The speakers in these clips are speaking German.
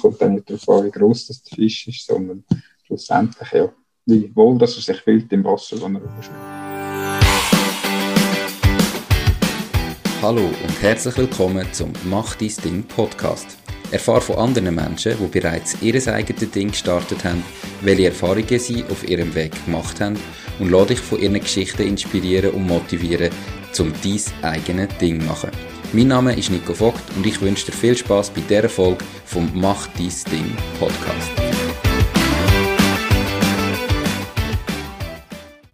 kommt dann nicht darauf an, wie gross das der Fisch ist, sondern schlussendlich ja, wie wohl, dass er sich fühlt im Wasser, das er rumschwimmt. Hallo und herzlich willkommen zum «Mach dein Ding» Podcast. Erfahre von anderen Menschen, die bereits ihr eigenes Ding gestartet haben, welche Erfahrungen sie auf ihrem Weg gemacht haben und lass dich von ihren Geschichten inspirieren und motivieren, um dein eigenes Ding zu machen. Mein Name ist Nico Vogt und ich wünsche dir viel Spass bei dieser Folge vom «Mach dein Ding» Podcast.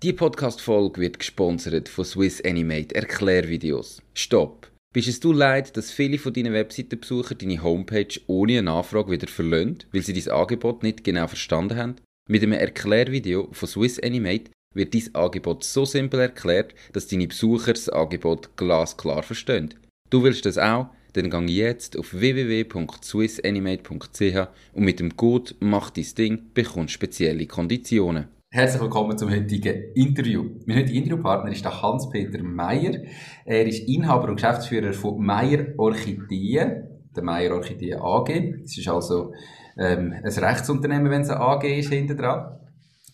Die Podcast-Folge wird gesponsert von Swiss Animate Erklärvideos. Stopp! Bist es du leid, dass viele von deinen Webseitenbesucher deine Homepage ohne eine Nachfrage wieder verlassen, weil sie dein Angebot nicht genau verstanden haben? Mit einem Erklärvideo von Swiss Animate wird dein Angebot so simpel erklärt, dass deine Besucher das Angebot glasklar verstehen. Du willst das auch? Dann geh jetzt auf www.swissanimate.ch und mit dem Code «Mach dein Ding» bekommst du spezielle Konditionen. Herzlich willkommen zum heutigen Interview. Mein heutiger Interviewpartner ist der Hans-Peter Meier. Er ist Inhaber und Geschäftsführer von Meier Orchideen, der Meier Orchideen AG. Das ist also ein Rechtsunternehmen, wenn es eine AG ist, hinten dran.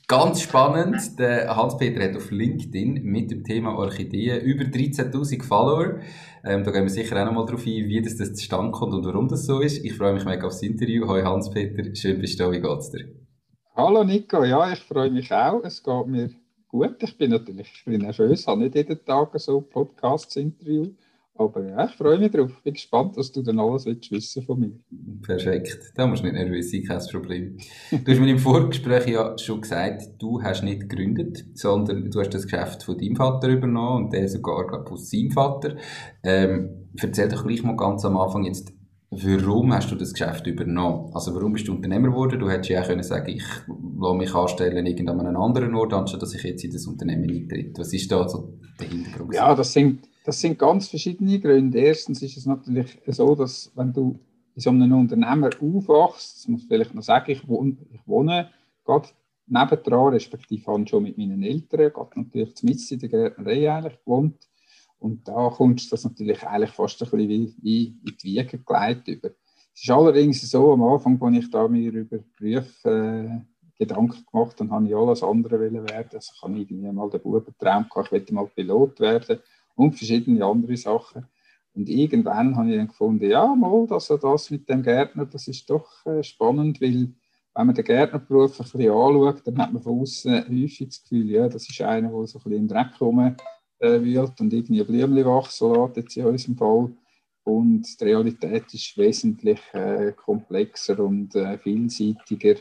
Ganz spannend, der Hans-Peter hat auf LinkedIn mit dem Thema Orchideen über 13'000 Follower. Da gehen wir sicher auch nochmal drauf ein, wie das zustande kommt und warum das so ist. Ich freue mich mega aufs Interview. Hoi Hans-Peter, schön bist du, wie geht's dir? Hallo Nico, ja, ich freue mich auch. Es geht mir gut. Ich bin natürlich ein bisschen nervös, habe nicht jeden Tag so Podcast-Interview. Aber ja, ich freue mich drauf. Ich bin gespannt, was du dann alles wissen von mir. Perfekt. Da musst du nicht nervös sein, kein Problem. Du hast mir im Vorgespräch ja schon gesagt, du hast nicht gegründet, sondern du hast das Geschäft von deinem Vater übernommen und der sogar, glaube ich, von seinem Vater. Erzähl doch gleich mal ganz am Anfang jetzt, warum hast du das Geschäft übernommen? Also warum bist du Unternehmer geworden? Du hättest ja auch können sagen, ich lasse mich anstellen irgendwann an einem anderen Ort, anstatt dass ich jetzt in das Unternehmen eintritt. Was ist da so der Hintergrund? Ja, das sind ganz verschiedene Gründe. Erstens ist es natürlich so, dass wenn du in so einem Unternehmer aufwachst, das muss ich vielleicht noch sagen, ich wohne gerade nebendran, respektive habe schon mit meinen Eltern, gerade natürlich mitten in der Gärtnerei eigentlich gewohnt. Und da kommst du das natürlich eigentlich fast ein bisschen wie in die Wiege gelegt über. Es ist allerdings so, am Anfang, als ich da mir über Berufe Gedanken gemacht habe, dann habe ich alles andere wollen werden. Also ich habe irgendwie mal den Bubentraum gehabt, ich wollte mal Pilot werden und verschiedene andere Sachen. Und irgendwann habe ich dann gefunden, ja, mal, also das mit dem Gärtner, das ist doch spannend, weil wenn man den Gärtnerberuf ein bisschen anschaut, dann hat man von außen häufig das Gefühl, ja, das ist einer, der so ein bisschen im Dreck kommt. Und irgendwie Blümchen wachsen lässt, jetzt in unserem Fall. Und die Realität ist wesentlich komplexer und vielseitiger.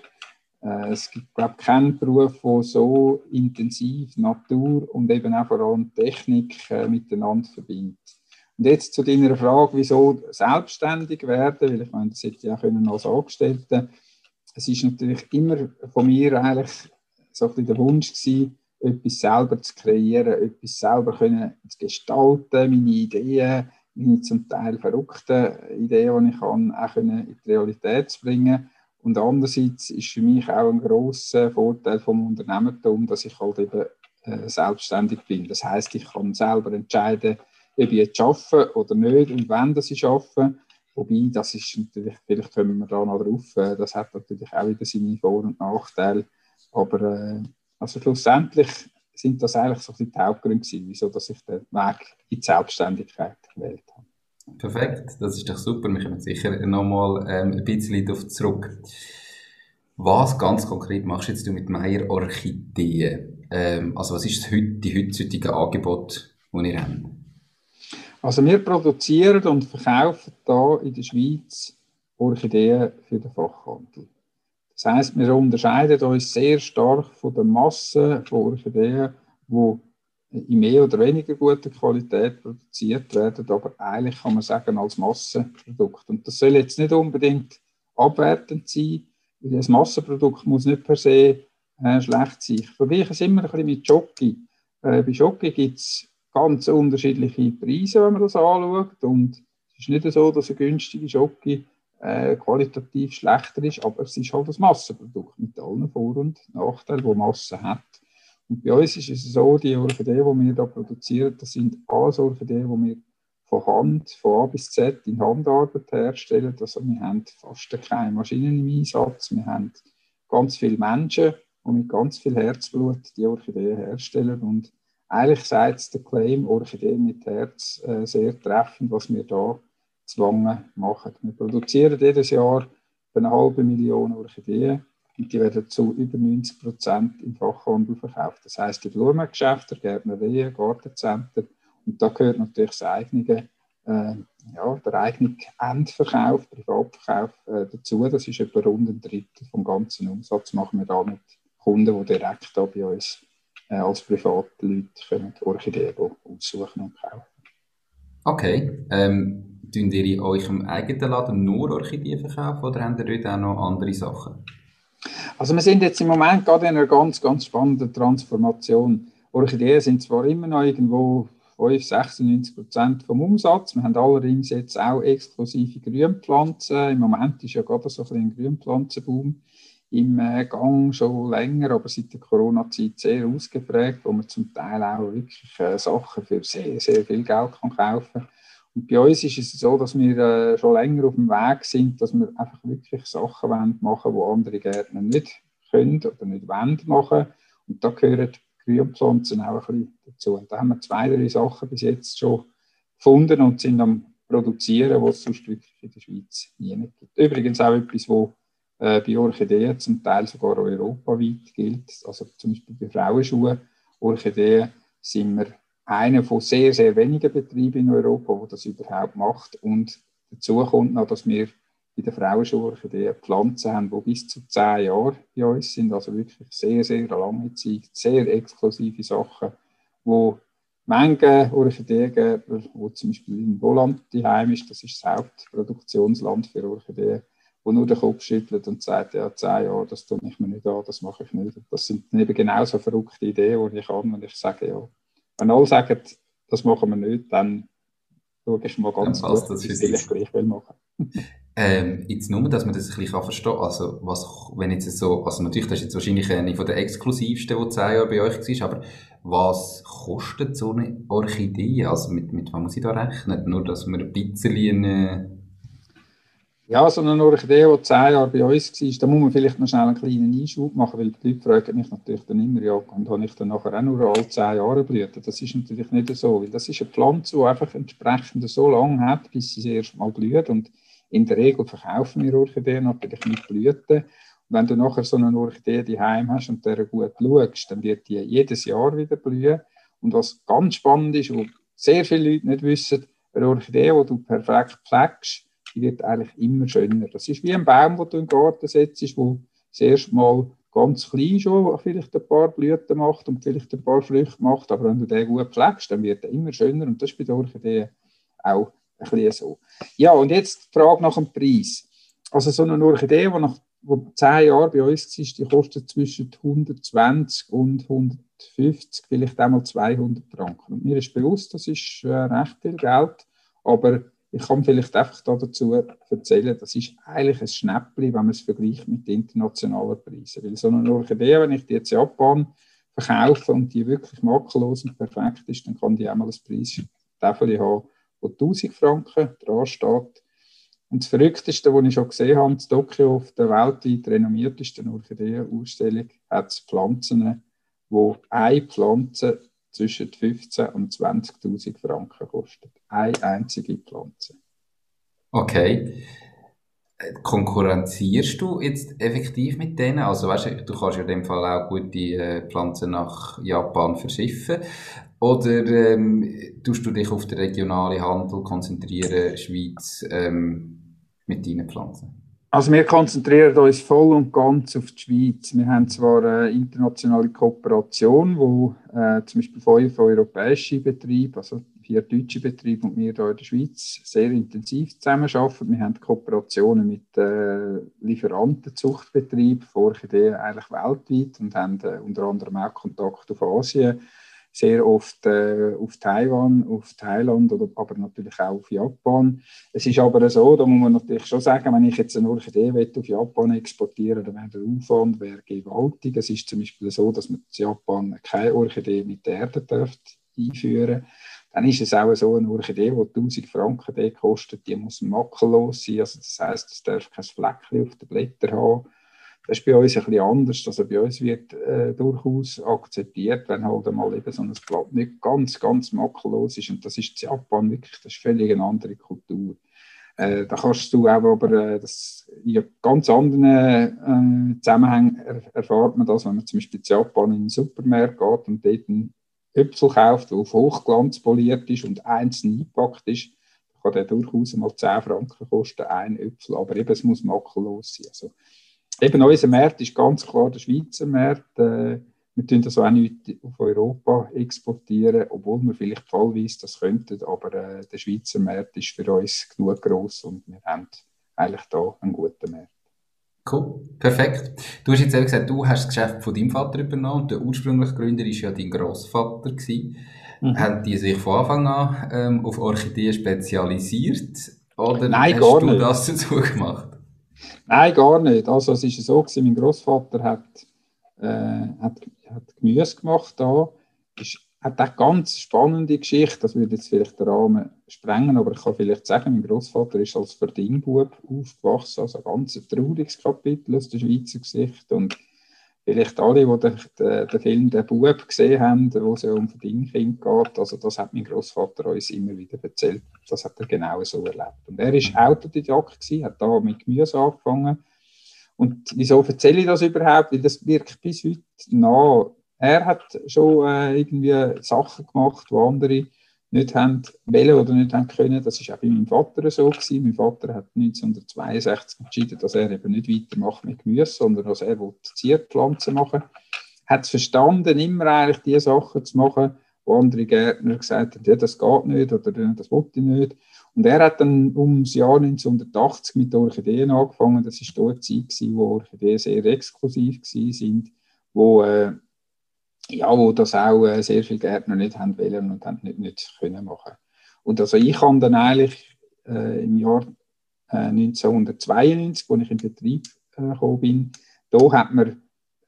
Es gibt, glaube ich, keinen Beruf, der so intensiv Natur und eben auch vor allem Technik miteinander verbindet. Und jetzt zu deiner Frage, wieso selbstständig werden, weil ich meine, das hätte ich auch können als Angestellte. Es ist natürlich immer von mir eigentlich so ein bisschen der Wunsch gewesen, etwas selber zu kreieren, etwas selber können zu gestalten, meine Ideen, meine zum Teil verrückten Ideen, die ich kann, auch in die Realität zu bringen. Und andererseits ist für mich auch ein grosser Vorteil vom Unternehmertum, dass ich halt eben selbstständig bin. Das heisst, ich kann selber entscheiden, ob ich jetzt arbeite oder nicht und wann ich arbeite. Wobei, das ist natürlich, vielleicht kommen wir da noch drauf, das hat natürlich auch wieder seine Vor- und Nachteile. Aber also schlussendlich sind das eigentlich so die Hauptgründe gewesen, wieso dass ich den Weg in die Selbstständigkeit gewählt habe. Perfekt, das ist doch super. Wir kommen sicher nochmal ein bisschen darauf zurück. Was ganz konkret machst du jetzt mit Meier Orchideen? Also was ist das heutige Angebot, das ihr habt? Also wir produzieren und verkaufen hier in der Schweiz Orchideen für den Fachhandel. Das heisst, wir unterscheiden uns sehr stark von der Masse von Orchideen, die in mehr oder weniger guter Qualität produziert werden, aber eigentlich kann man sagen, als Massenprodukt. Und das soll jetzt nicht unbedingt abwertend sein, weil ein Massenprodukt muss nicht per se schlecht sein. Ich vergleiche es immer ein bisschen mit Schoki. Bei Schoki gibt es ganz unterschiedliche Preise, wenn man das anschaut. Und es ist nicht so, dass eine günstige Schoki qualitativ schlechter ist, aber es ist halt ein Massenprodukt mit allen Vor- und Nachteilen, die Masse hat. Und bei uns ist es so, die Orchideen, die wir hier produzieren, das sind alles Orchideen, die wir von Hand, von A bis Z in Handarbeit herstellen. Also wir haben fast keine Maschinen im Einsatz. Wir haben ganz viele Menschen, die mit ganz viel Herzblut die Orchideen herstellen. Und eigentlich sagt es der Claim Orchideen mit Herz sehr treffend, was wir da zwangen machen. Wir produzieren jedes Jahr eine 500.000 Orchideen und die werden zu über 90% im Fachhandel verkauft. Das heisst, die Blumengeschäfte, Gärtnerien, Gartenzentren. Und da gehört natürlich das eigene, der eigene Endverkauf, Privatverkauf dazu. Das ist etwa rund ein Drittel vom ganzen Umsatz. Machen wir da mit Kunden, die direkt da bei uns als Privatleute können Orchideen aussuchen und kaufen. Okay. Verkauft ihr in eurem eigenen Laden nur Orchideen verkaufen oder habt ihr dort auch noch andere Sachen? Also wir sind jetzt im Moment gerade in einer ganz, ganz spannenden Transformation. Orchideen sind zwar immer noch irgendwo 95-96% vom Umsatz. Wir haben allerdings jetzt auch exklusive Grünpflanzen. Im Moment ist ja gerade so ein Grünpflanzenboom im Gang schon länger, aber seit der Corona-Zeit sehr ausgeprägt, wo man zum Teil auch wirklich Sachen für sehr, sehr viel Geld kann kaufen kann. Und bei uns ist es so, dass wir schon länger auf dem Weg sind, dass wir einfach wirklich Sachen machen wollen, die andere Gärtner nicht können oder nicht wollen machen. Und da gehören Grünpflanzen auch ein bisschen dazu. Und da haben wir 2, 3 Sachen bis jetzt schon gefunden und sind am Produzieren, was es sonst wirklich in der Schweiz nie gibt. Übrigens auch etwas, was bei Orchideen zum Teil sogar europaweit gilt. Also zum Beispiel bei Frauenschuhen. Orchideen sind wir einer von sehr, sehr wenigen Betrieben in Europa, der das überhaupt macht. Und dazu kommt noch, dass wir bei den Frauenschuhen Pflanzen haben, die bis zu 10 Jahre bei uns sind. Also wirklich sehr, sehr lange Zeit, sehr exklusive Sachen, wo Mengen Orchideen, wo zum Beispiel in Holland daheim ist, das ist das Hauptproduktionsland für Orchideen, wo nur den Kopf schüttelt und sagt, ja, 10 Jahre, das tue ich mir nicht an, das mache ich nicht. Das sind eben genauso verrückte Ideen, die ich habe, wenn ich sage, ja. Wenn alle sagen, das machen wir nicht, dann schaue ich mal ganz kurz, dass ich das gleich machen will. Jetzt nur, dass man das ein bisschen verstehen kann. Also, natürlich, das ist jetzt wahrscheinlich eine von den exklusivsten, die 10 Jahre bei euch war, aber was kostet so eine Orchidee? Also, mit was muss ich da rechnen? Nur, dass man ein bisschen... so eine Orchidee, die 10 Jahre bei uns war, da muss man vielleicht noch schnell einen kleinen Einschub machen, weil die Leute fragen mich natürlich dann immer, ja, und habe ich dann nachher auch nur alle 10 Jahre Blüten? Das ist natürlich nicht so, weil das ist eine Pflanze, die einfach entsprechend so lange hat, bis sie das erste Mal blüht. Und in der Regel verkaufen wir Orchideen natürlich mit Blüten. Und wenn du nachher so eine Orchidee daheim hast und der gut schaust, dann wird die jedes Jahr wieder blühen. Und was ganz spannend ist, was sehr viele Leute nicht wissen, eine Orchidee, die du perfekt pflegst, die wird eigentlich immer schöner. Das ist wie ein Baum, den du in den Garten setzt, der das erste Mal ganz klein schon vielleicht ein paar Blüten macht und vielleicht ein paar Früchte macht, aber wenn du den gut pflegst, dann wird er immer schöner und das ist bei der Orchidee auch ein bisschen so. Ja, und jetzt die Frage nach dem Preis. Also so eine Orchidee, die 10 Jahre bei uns war, die kostet zwischen 120 und 150, vielleicht einmal 200 Franken. Und mir ist bewusst, das ist recht viel Geld, aber ich kann vielleicht einfach dazu erzählen, das ist eigentlich ein Schnäppchen, wenn man es vergleicht mit internationalen Preisen. Weil so eine Orchidee, wenn ich die jetzt in Japan verkaufe und die wirklich makellos und perfekt ist, dann kann die auch mal ein Preisstäffchen haben, das 1000 Franken dran steht. Und das Verrückteste, was ich schon gesehen habe, in Tokio auf der weltweit renommiertesten Orchideenausstellung hat es Pflanzen, wo eine Pflanze zwischen 15.000 und 20.000 Franken kostet. Eine einzige Pflanze. Okay. Konkurrenzierst du jetzt effektiv mit denen? Also weißt du kannst ja in dem Fall auch gute Pflanzen nach Japan verschiffen. Oder tust du dich auf den regionalen Handel konzentrieren, Schweiz, mit deinen Pflanzen? Also wir konzentrieren uns voll und ganz auf die Schweiz. Wir haben zwar eine internationale Kooperation, wo zum Beispiel 5 europäische Betriebe, also 4 deutsche Betriebe und wir hier in der Schweiz sehr intensiv zusammenarbeiten. Wir haben Kooperationen mit Lieferanten, Zuchtbetrieben, Orchideen eigentlich weltweit und haben unter anderem auch Kontakt auf Asien, sehr oft auf Taiwan, auf Thailand, oder, aber natürlich auch auf Japan. Es ist aber so, da muss man natürlich schon sagen, wenn ich jetzt eine Orchidee auf Japan exportieren will, dann wäre der Aufwand gewaltig. Es ist zum Beispiel so, dass man in Japan keine Orchidee mit der Erde einführen darf. dann ist es auch so eine Orchidee, die 1'000 Franken kostet, die muss makellos sein, also das heisst, es darf kein Fleckchen auf den Blättern haben. Das ist bei uns ein bisschen anders, also bei uns wird durchaus akzeptiert, wenn halt einmal eben so ein Blatt nicht ganz makellos ist, und das ist in Japan wirklich, das ist völlig eine andere Kultur. Da kannst du auch, aber das, in ganz anderen Zusammenhängen erfährt man das, wenn man zum Beispiel in Japan in den Supermarkt geht und dort einen Äpfel kauft, der auf Hochglanz poliert ist und einzeln eingepackt ist, kann der durchaus mal 10 Franken kosten, ein Äpfel, aber eben, es muss makellos sein. Also, eben unser Markt ist ganz klar der Schweizer Markt. Wir tun das auch nicht auf Europa exportieren, obwohl wir vielleicht fallweise das könnten, aber der Schweizer Markt ist für uns genug gross und wir haben eigentlich da einen guten Markt. Cool, perfekt. Du hast jetzt eben gesagt, du hast das Geschäft von deinem Vater übernommen und der ursprüngliche Gründer war ja dein Grossvater. Haben die sich von Anfang an auf Orchideen spezialisiert oder Nein, hast du das dazu gemacht? Nein, gar nicht. Also es war so, mein Grossvater hat Gemüse gemacht da. Hat eine ganz spannende Geschichte, das würde jetzt vielleicht den Rahmen sprengen, aber ich kann vielleicht sagen, mein Grossvater ist als Verdingbub aufgewachsen, also ein ganz trauriges Kapitel aus der Schweizer Geschichte. Und vielleicht alle, die den Film «Der Bub» gesehen haben, wo es ja um Verdingkind geht, also das hat mein Grossvater uns immer wieder erzählt. Das hat er genau so erlebt. Und er war Autodidakt, hat da mit Gemüse angefangen. Und wieso erzähle ich das überhaupt? Weil das wirkt bis heute nach. Er hat schon irgendwie Sachen gemacht, die andere nicht haben wollen oder nicht haben können. Das war auch bei meinem Vater so gewesen. Mein Vater hat 1962 entschieden, dass er eben nicht weitermacht mit Gemüse, sondern dass er Zierpflanzen machen wollte. Er hat es verstanden, immer eigentlich die Sachen zu machen, wo andere Gärtner gesagt haben, ja, das geht nicht oder das will ich nicht. Und er hat dann ums Jahr 1980 mit Orchideen angefangen. Das war dort die Zeit, wo Orchideen sehr exklusiv waren, wo das auch sehr viele Gärtner nicht haben wollen und haben nicht können machen. Und also ich habe dann eigentlich im Jahr 1992, als ich in Betrieb gekommen bin, da hat man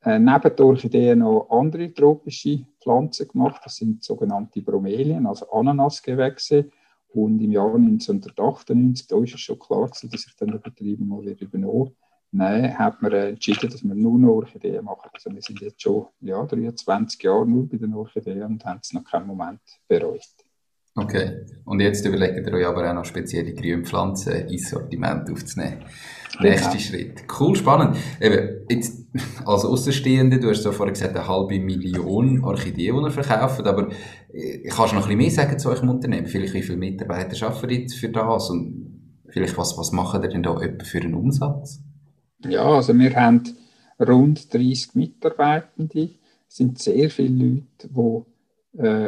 neben der Orchidee noch andere tropische Pflanzen gemacht. Das sind sogenannte Bromelien, also Ananasgewächse. Und im Jahr 1998, da war es schon klar, dass ich dann den Betrieb mal wieder übernommen. Nein, hat man entschieden, dass wir nur noch Orchideen machen. Also wir sind jetzt schon 23 Jahre nur bei den Orchideen und haben es noch keinen Moment bereut. Okay, und jetzt überlegt ihr euch aber auch noch spezielle Grünpflanzen ins Sortiment aufzunehmen. Ja. Nächster Schritt. Cool, spannend. Eben, jetzt, als Aussenstehende, du hast ja vorhin gesagt, 500.000 Orchideen, die ihr verkauft, aber kannst du noch ein bisschen mehr sagen zu eurem Unternehmen? Vielleicht wie viele Mitarbeiter arbeiten jetzt für das und vielleicht was machen ihr denn da etwa für einen Umsatz? Ja, also wir haben rund 30 Mitarbeitende. Es sind sehr viele Leute, die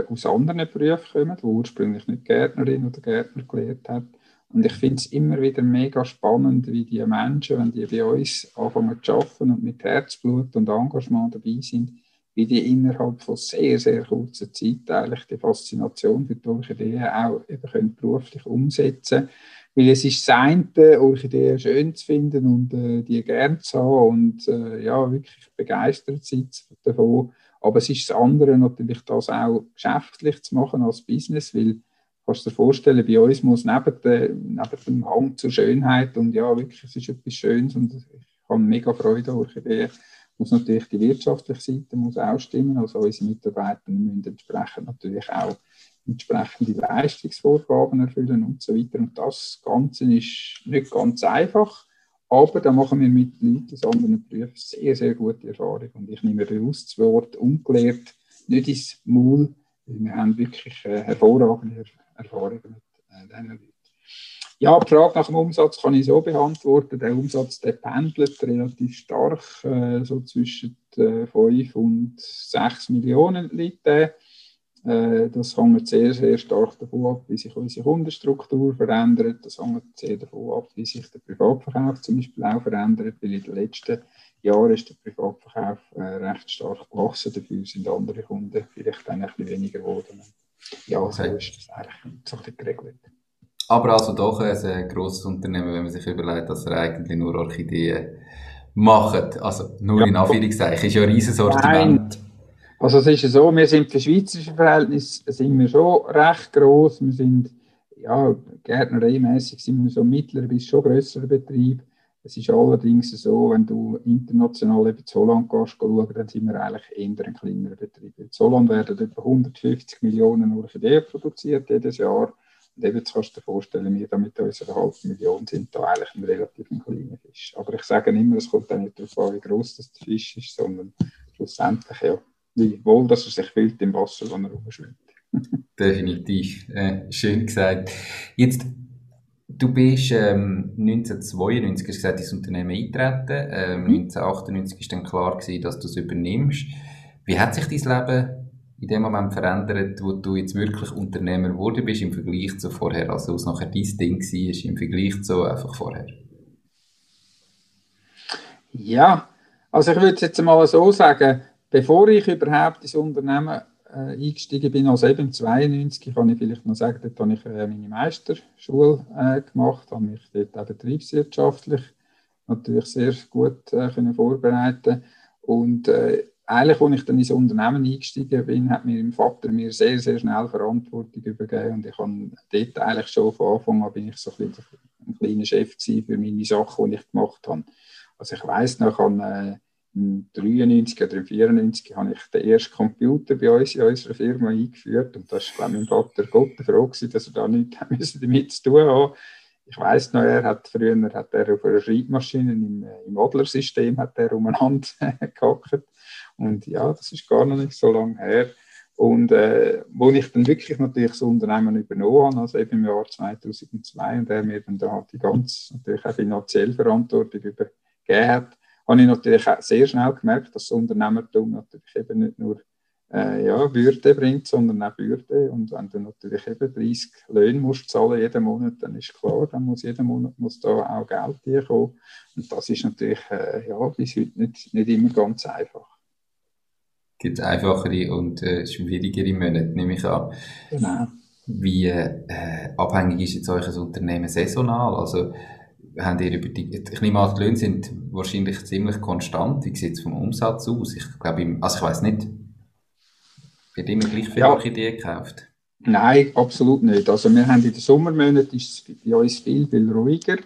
aus anderen Berufen kommen, die ursprünglich nicht Gärtnerin oder Gärtner gelernt haben. Und ich finde es immer wieder mega spannend, wie die Menschen, wenn die bei uns anfangen zu arbeiten und mit Herzblut und Engagement dabei sind, wie die innerhalb von sehr, sehr kurzer Zeit eigentlich die Faszination für die Orchideen auch eben beruflich umsetzen können. Weil es ist das eine, Orchideen schön zu finden und die gerne zu haben und wirklich begeistert sein davon. Aber es ist das andere natürlich, das auch geschäftlich zu machen als Business, weil, kannst du dir vorstellen, bei uns muss neben dem Hang zur Schönheit und ja, wirklich, es ist etwas Schönes und ich habe mega Freude an Orchideen, muss natürlich die wirtschaftliche Seite muss auch stimmen, also unsere Mitarbeiter müssen entsprechend natürlich auch entsprechende Leistungsvorgaben erfüllen und so weiter. Und das Ganze ist nicht ganz einfach, aber da machen wir mit Leuten aus anderen Berufen sehr, sehr gute Erfahrung. Und ich nehme bewusst das Wort ungelehrt, nicht ins Maul, weil wir haben wirklich hervorragende Erfahrungen mit diesen Leuten. Ja, die Frage nach dem Umsatz kann ich so beantworten. Der Umsatz, der pendelt relativ stark, so zwischen 5 und 6 Millionen liegt der. Das hängt sehr, sehr stark davon ab, wie sich unsere Kundenstruktur verändert. Das hängt sehr davon ab, wie sich der Privatverkauf zum Beispiel auch verändert. Weil in den letzten Jahren ist der Privatverkauf recht stark gewachsen. Dafür sind andere Kunden vielleicht dann ein bisschen weniger geworden. Ja, okay. So ist das eigentlich so ein bisschen geregelt. Aber also doch ein grosses Unternehmen, wenn man sich überlegt, dass er eigentlich nur Orchideen macht. Also nur in Anführungszeichen, ist ja ein riesen Sortiment. Also es ist ja so, wir sind für schweizerische Verhältnisse sind wir schon recht gross. Wir sind, ja, gärtnereimässig sind wir so mittler bis schon grösserer Betrieb. Es ist allerdings so, wenn du international eben zu Holland gehst, dann sind wir eigentlich eher ein kleinerer Betrieb. In Holland werden etwa 150 Millionen Orchideen produziert jedes Jahr. Und eben, jetzt kannst du dir vorstellen, wir da mit unserer 500.000 sind da eigentlich ein relativ kleiner Fisch. Aber ich sage immer, es kommt auch nicht darauf an, wie gross das der Fisch ist, sondern schlussendlich, ja, wie wohl, dass er sich fühlt im Wasser, wenn er rumschwimmt. Definitiv. Schön gesagt. Jetzt, du bist 1992, hast gesagt, ins Unternehmen eingetreten. 1998 war dann klar gewesen, dass du es übernimmst. Wie hat sich dein Leben in dem Moment verändert, wo du jetzt wirklich Unternehmer geworden bist, im Vergleich zu vorher, also was nachher dein Ding war, im Vergleich zu einfach vorher? Ja, also ich würde es jetzt mal so sagen, bevor ich überhaupt ins Unternehmen eingestiegen bin, also eben 1992, kann ich vielleicht noch sagen, dort habe ich meine Meisterschule gemacht, habe mich dort auch betriebswirtschaftlich natürlich sehr gut können vorbereiten und eigentlich, als ich dann ins Unternehmen eingestiegen bin, hat mir mein Vater mir sehr, sehr schnell Verantwortung übergeben und ich habe dort eigentlich schon von Anfang an bin ich so ein kleiner Chef gewesen für meine Sachen, die ich gemacht habe. Also ich weiss noch, im 93 oder im 94 habe ich den ersten Computer bei uns in unserer Firma eingeführt und das war, glaube ich, mein Vater Gott froh gewesen, dass er da nichts damit zu tun haben. Ich weiss noch, früher hat er auf einer Schreibmaschine im Adler-System umeinander gehackt. Und ja, das ist gar noch nicht so lange her. Und wo ich dann wirklich natürlich das Unternehmen übernommen habe, also eben im Jahr 2002, und er mir dann da die ganze, natürlich auch finanzielle Verantwortung übergeben hat, habe ich natürlich auch sehr schnell gemerkt, dass das Unternehmertum natürlich eben nicht nur Würde bringt, sondern auch Bürde. Und wenn du natürlich eben 30 Löhne musst zahlen jeden Monat, dann ist klar, dann muss jeden Monat muss da auch Geld hinkommen. Und das ist natürlich bis heute nicht immer ganz einfach. Gibt es einfachere und schwierigere Monate, nehme ich an. Genau. Wie abhängig ist jetzt euer Unternehmen saisonal? Also, habt ihr ich nehme an, die Löhne sind wahrscheinlich ziemlich konstant. Wie sieht es vom Umsatz aus? Ich glaube, also ich weiss nicht, wird immer gleich viel Orchideen gekauft? Nein, absolut nicht. Also wir haben in den Sommermonaten ist es bei uns viel ruhiger.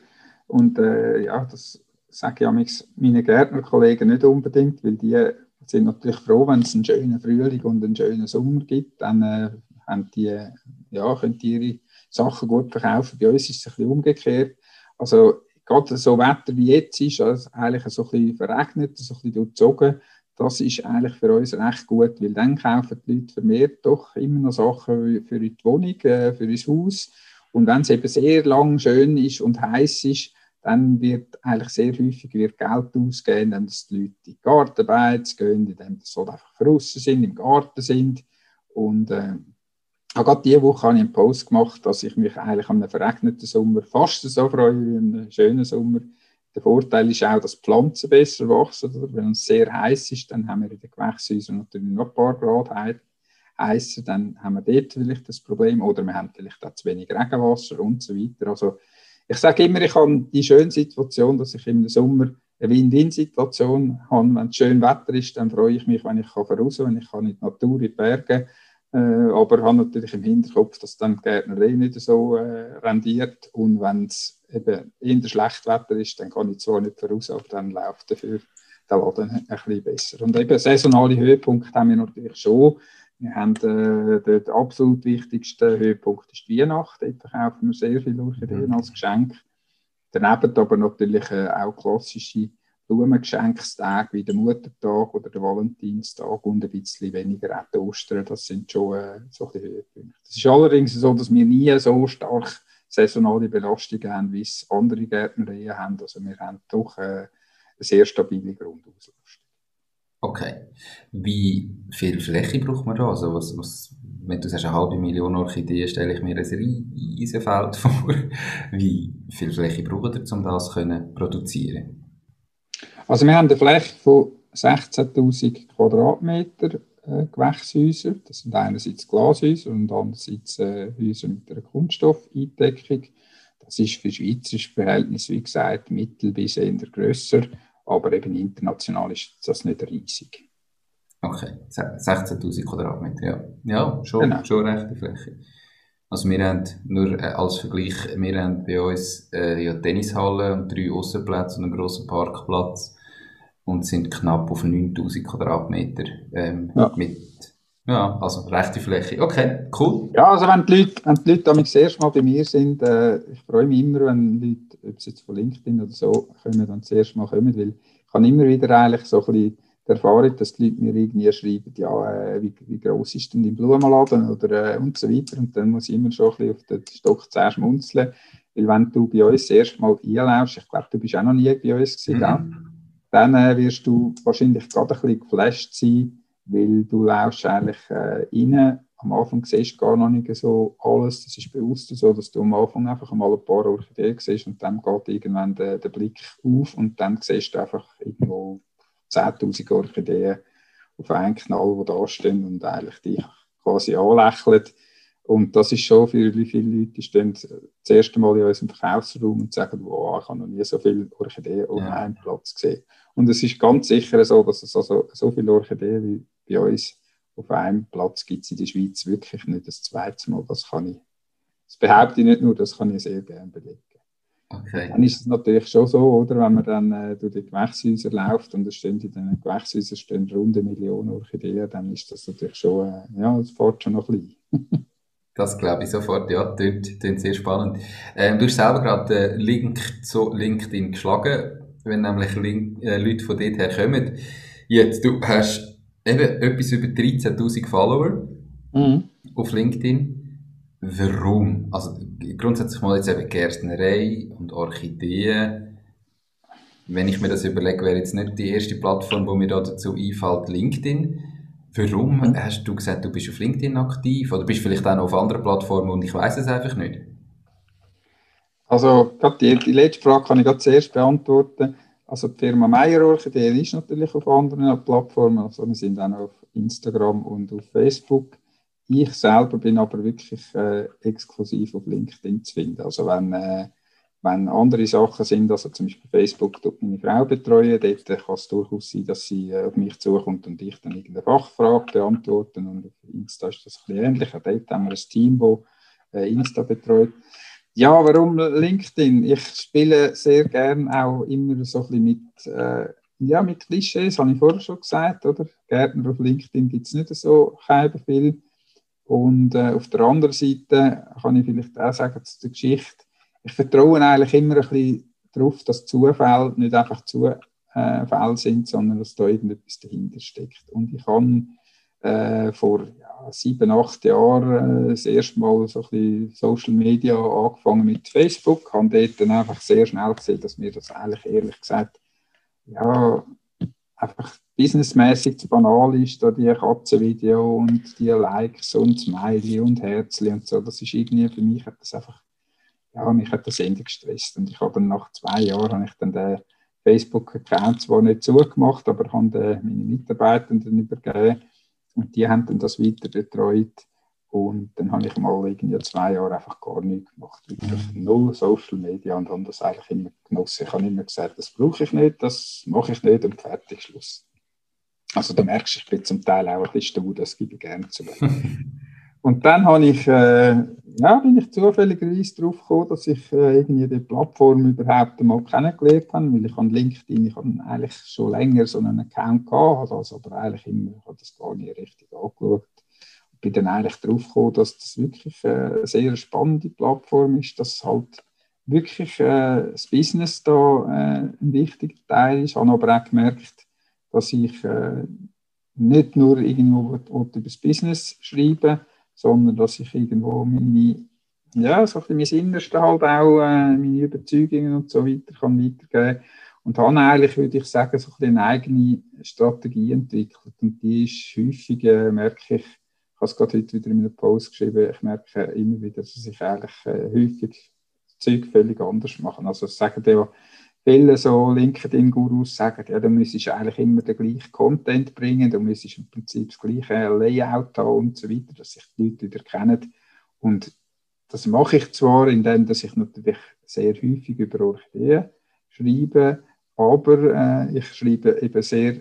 Und das sage ich auch meinen Gärtnerkollegen nicht unbedingt, weil die sind natürlich froh, wenn es einen schönen Frühling und einen schönen Sommer gibt, dann können die ihre Sachen gut verkaufen. Bei uns ist es ein bisschen umgekehrt. Also gerade so Wetter wie jetzt ist, also eigentlich so ein bisschen verregnet, so ein bisschen durchzogen. Das ist eigentlich für uns recht gut, weil dann kaufen die Leute vermehrt doch immer noch Sachen für die Wohnung, für das Haus. Und wenn es eben sehr lang schön ist und heiß ist, dann wird eigentlich sehr häufig Geld ausgegeben, indem die Leute in die Gartenarbeit gehen, indem sie halt einfach draußen sind, im Garten sind. Und gerade diese Woche habe ich einen Post gemacht, dass ich mich eigentlich an einem verregneten Sommer fast so freue wie einen schönen Sommer. Der Vorteil ist auch, dass Pflanzen besser wachsen. Wenn es sehr heiß ist, dann haben wir in den Gewächshäusern natürlich noch ein paar Grad heißer. Dann haben wir dort vielleicht das Problem. Oder wir haben vielleicht auch zu wenig Regenwasser und so weiter. Also ich sage immer, ich habe die schöne Situation, dass ich im Sommer eine Win-Win-Situation habe. Wenn es schön Wetter ist, dann freue ich mich, wenn ich raus kann, wenn ich in die Natur, in die Berge. Aber ich habe natürlich im Hinterkopf, dass dann die Gärtnerei nicht so rendiert. Und wenn es eben eher schlecht Wetter ist, dann kann ich zwar nicht voraus, aber dann läuft dafür der Laden ein bisschen besser. Und eben saisonale Höhepunkte haben wir natürlich schon. Wir haben den absolut wichtigsten Höhepunkt ist die Weihnacht. Dort verkaufen wir sehr viele Orchideen als Geschenk. Daneben aber natürlich auch klassische Blumengeschenkstage wie der Muttertag oder der Valentinstag und ein bisschen weniger auch die Ostern, das sind schon so die Höhepunkte. Es ist allerdings so, dass wir nie so stark saisonale Belastungen haben, wie es andere Gärtnereien haben. Also wir haben doch eine sehr stabile Grundauslastung. Okay. Wie viel Fläche braucht man da? Also wenn du sagst, 500.000 Orchideen, stelle ich mir ein Riesenfeld vor. Wie viel Fläche braucht ihr, um das zu produzieren? Also wir haben eine Fläche von 16.000 Quadratmeter Gewächshäuser. Das sind einerseits Glashäuser und andererseits Häuser mit einer Kunststoffeindeckung. Das ist für schweizerische Verhältnisse, wie gesagt, mittel bis eher grösser. Aber eben international ist das nicht riesig. Okay, 16'000 Quadratmeter, ja. Ja, schon rechte Fläche. Also wir haben, nur als Vergleich, wir haben bei uns ja Tennishalle und 3 Aussenplätze und einen grossen Parkplatz und sind knapp auf 9'000 Quadratmeter mit, ja, also rechte Fläche. Okay, cool. Ja, also wenn die Leute damit das erste Mal bei mir sind, ich freue mich immer, wenn Leute, ob es jetzt von LinkedIn oder so, kommen und das erste Mal kommen, weil ich habe immer wieder eigentlich so ein bisschen die Erfahrung, dass die Leute mir irgendwie schreiben, ja, wie gross ist denn dein Blumenladen oder und so weiter. Und dann muss ich immer schon ein bisschen auf den Stock 10 schmunzeln, weil wenn du bei uns das erste Mal einläufst, ich glaube, du bist auch noch nie bei uns gewesen, dann wirst du wahrscheinlich gerade ein bisschen geflasht sein, weil du läufst eigentlich rein. Am Anfang siehst du gar noch nicht so alles. Das ist bewusst so, dass du am Anfang einfach mal ein paar Orchideen siehst und dann geht irgendwann der Blick auf und dann siehst du einfach irgendwo 10'000 Orchideen auf einen Knall, die da stehen und eigentlich dich quasi anlächeln. Und das ist schon für viele Leute, die stehen das erste Mal in unserem Verkaufsraum und sagen, wow, ich habe noch nie so viele Orchideen ohne einen Platz gesehen. Und es ist ganz sicher so, dass es also so viele Orchideen wie bei uns auf einem Platz gibt es in der Schweiz wirklich nicht das zweite Mal. Das behaupte ich nicht nur, das kann ich sehr gerne belegen. Okay. Dann ist es natürlich schon so, oder, wenn man dann durch die Gewächshäuser läuft und es stehen in den Gewächshäusern stehen rund 1 Million Orchideen, dann ist das natürlich schon, es fährt schon noch ein bisschen. Das glaube ich sofort, ja, klingt sehr spannend. Du hast selber gerade den Link zu LinkedIn geschlagen, wenn nämlich Leute von dort her kommen. Jetzt, du hast eben etwas über 13'000 Follower auf LinkedIn. Warum? Also grundsätzlich mal jetzt eben Gärtnerei und Orchideen. Wenn ich mir das überlege, wäre jetzt nicht die erste Plattform, die mir da dazu einfällt, LinkedIn. Warum hast du gesagt, du bist auf LinkedIn aktiv oder bist vielleicht auch noch auf anderen Plattformen und ich weiss es einfach nicht? Also die letzte Frage kann ich gerade zuerst beantworten. Also die Firma Meier Orchideen ist natürlich auf anderen Plattformen. Also wir sind auch noch auf Instagram und auf Facebook. Ich selber bin aber wirklich exklusiv auf LinkedIn zu finden. Also wenn andere Sachen sind, also zum Beispiel Facebook tut meine Frau betreuen, dort kann es durchaus sein, dass sie auf mich zukommt und ich dann irgendeine Fachfrage beantworte. Und auf Insta ist das ein bisschen ähnlich. Auch dort haben wir ein Team, das Insta betreut. Ja, warum LinkedIn? Ich spiele sehr gern auch immer so ein bisschen mit... mit Klischees, habe ich vorher schon gesagt, oder? Gärtner auf LinkedIn gibt es nicht so viel. Und auf der anderen Seite kann ich vielleicht auch sagen zu der Geschichte, ich vertraue eigentlich immer ein bisschen darauf, dass Zufälle nicht einfach Zufälle sind, sondern dass da irgendetwas dahinter steckt. Und ich habe vor 7, 8 Jahren das erste Mal so ein bisschen Social Media angefangen mit Facebook, habe dort dann einfach sehr schnell gesehen, dass mir das eigentlich ehrlich gesagt, einfach businessmäßig zu banal ist, da die Katzenvideo und die Likes und Smiley und Herzli und so, das ist irgendwie für mich, mich hat das Ende gestresst und ich habe dann nach 2 Jahren habe ich dann den Facebook-Account zwar nicht zugemacht, aber habe den meinen Mitarbeitenden übergeben und die haben dann das weiter betreut und dann habe ich mal irgendwie 2 Jahre einfach gar nichts gemacht, wirklich null Social Media und habe das eigentlich immer genossen. Ich habe immer gesagt, das brauche ich nicht, das mache ich nicht und fertig, Schluss. Also du merkst, ich bin zum Teil auch ein bisschen stur, das gebe ich gerne zu. Und dann habe ich, bin ich zufälligerweise darauf gekommen, dass ich irgendwie die Plattform überhaupt einmal kennengelernt habe, weil ich an LinkedIn, ich habe eigentlich schon länger so einen Account gehabt, also, aber eigentlich immer, ich habe das gar nicht richtig angeschaut. Ich bin dann eigentlich darauf gekommen, dass das wirklich eine sehr spannende Plattform ist, dass halt wirklich das Business da ein wichtiger Teil ist. Ich habe aber auch gemerkt, dass ich nicht nur irgendwo über das Business schreibe, sondern dass ich irgendwo mein Innerste halt auch, meine Überzeugungen und so weiter kann weitergeben. Und habe eigentlich, würde ich sagen, so eine eigene Strategie entwickelt. Und die ist häufig, merke ich habe es gerade heute wieder in einem Post geschrieben, ich merke immer wieder, dass ich eigentlich häufig Zeug völlig anders mache. Also ich sage dir, viele so LinkedIn-Gurus sagen, ja, du müsstest eigentlich immer den gleichen Content bringen, du müsstest im Prinzip das gleiche Layout haben und so weiter, dass sich die Leute wieder kennen. Und das mache ich zwar, indem dass ich natürlich sehr häufig über Orchideen schreibe, aber ich schreibe eben sehr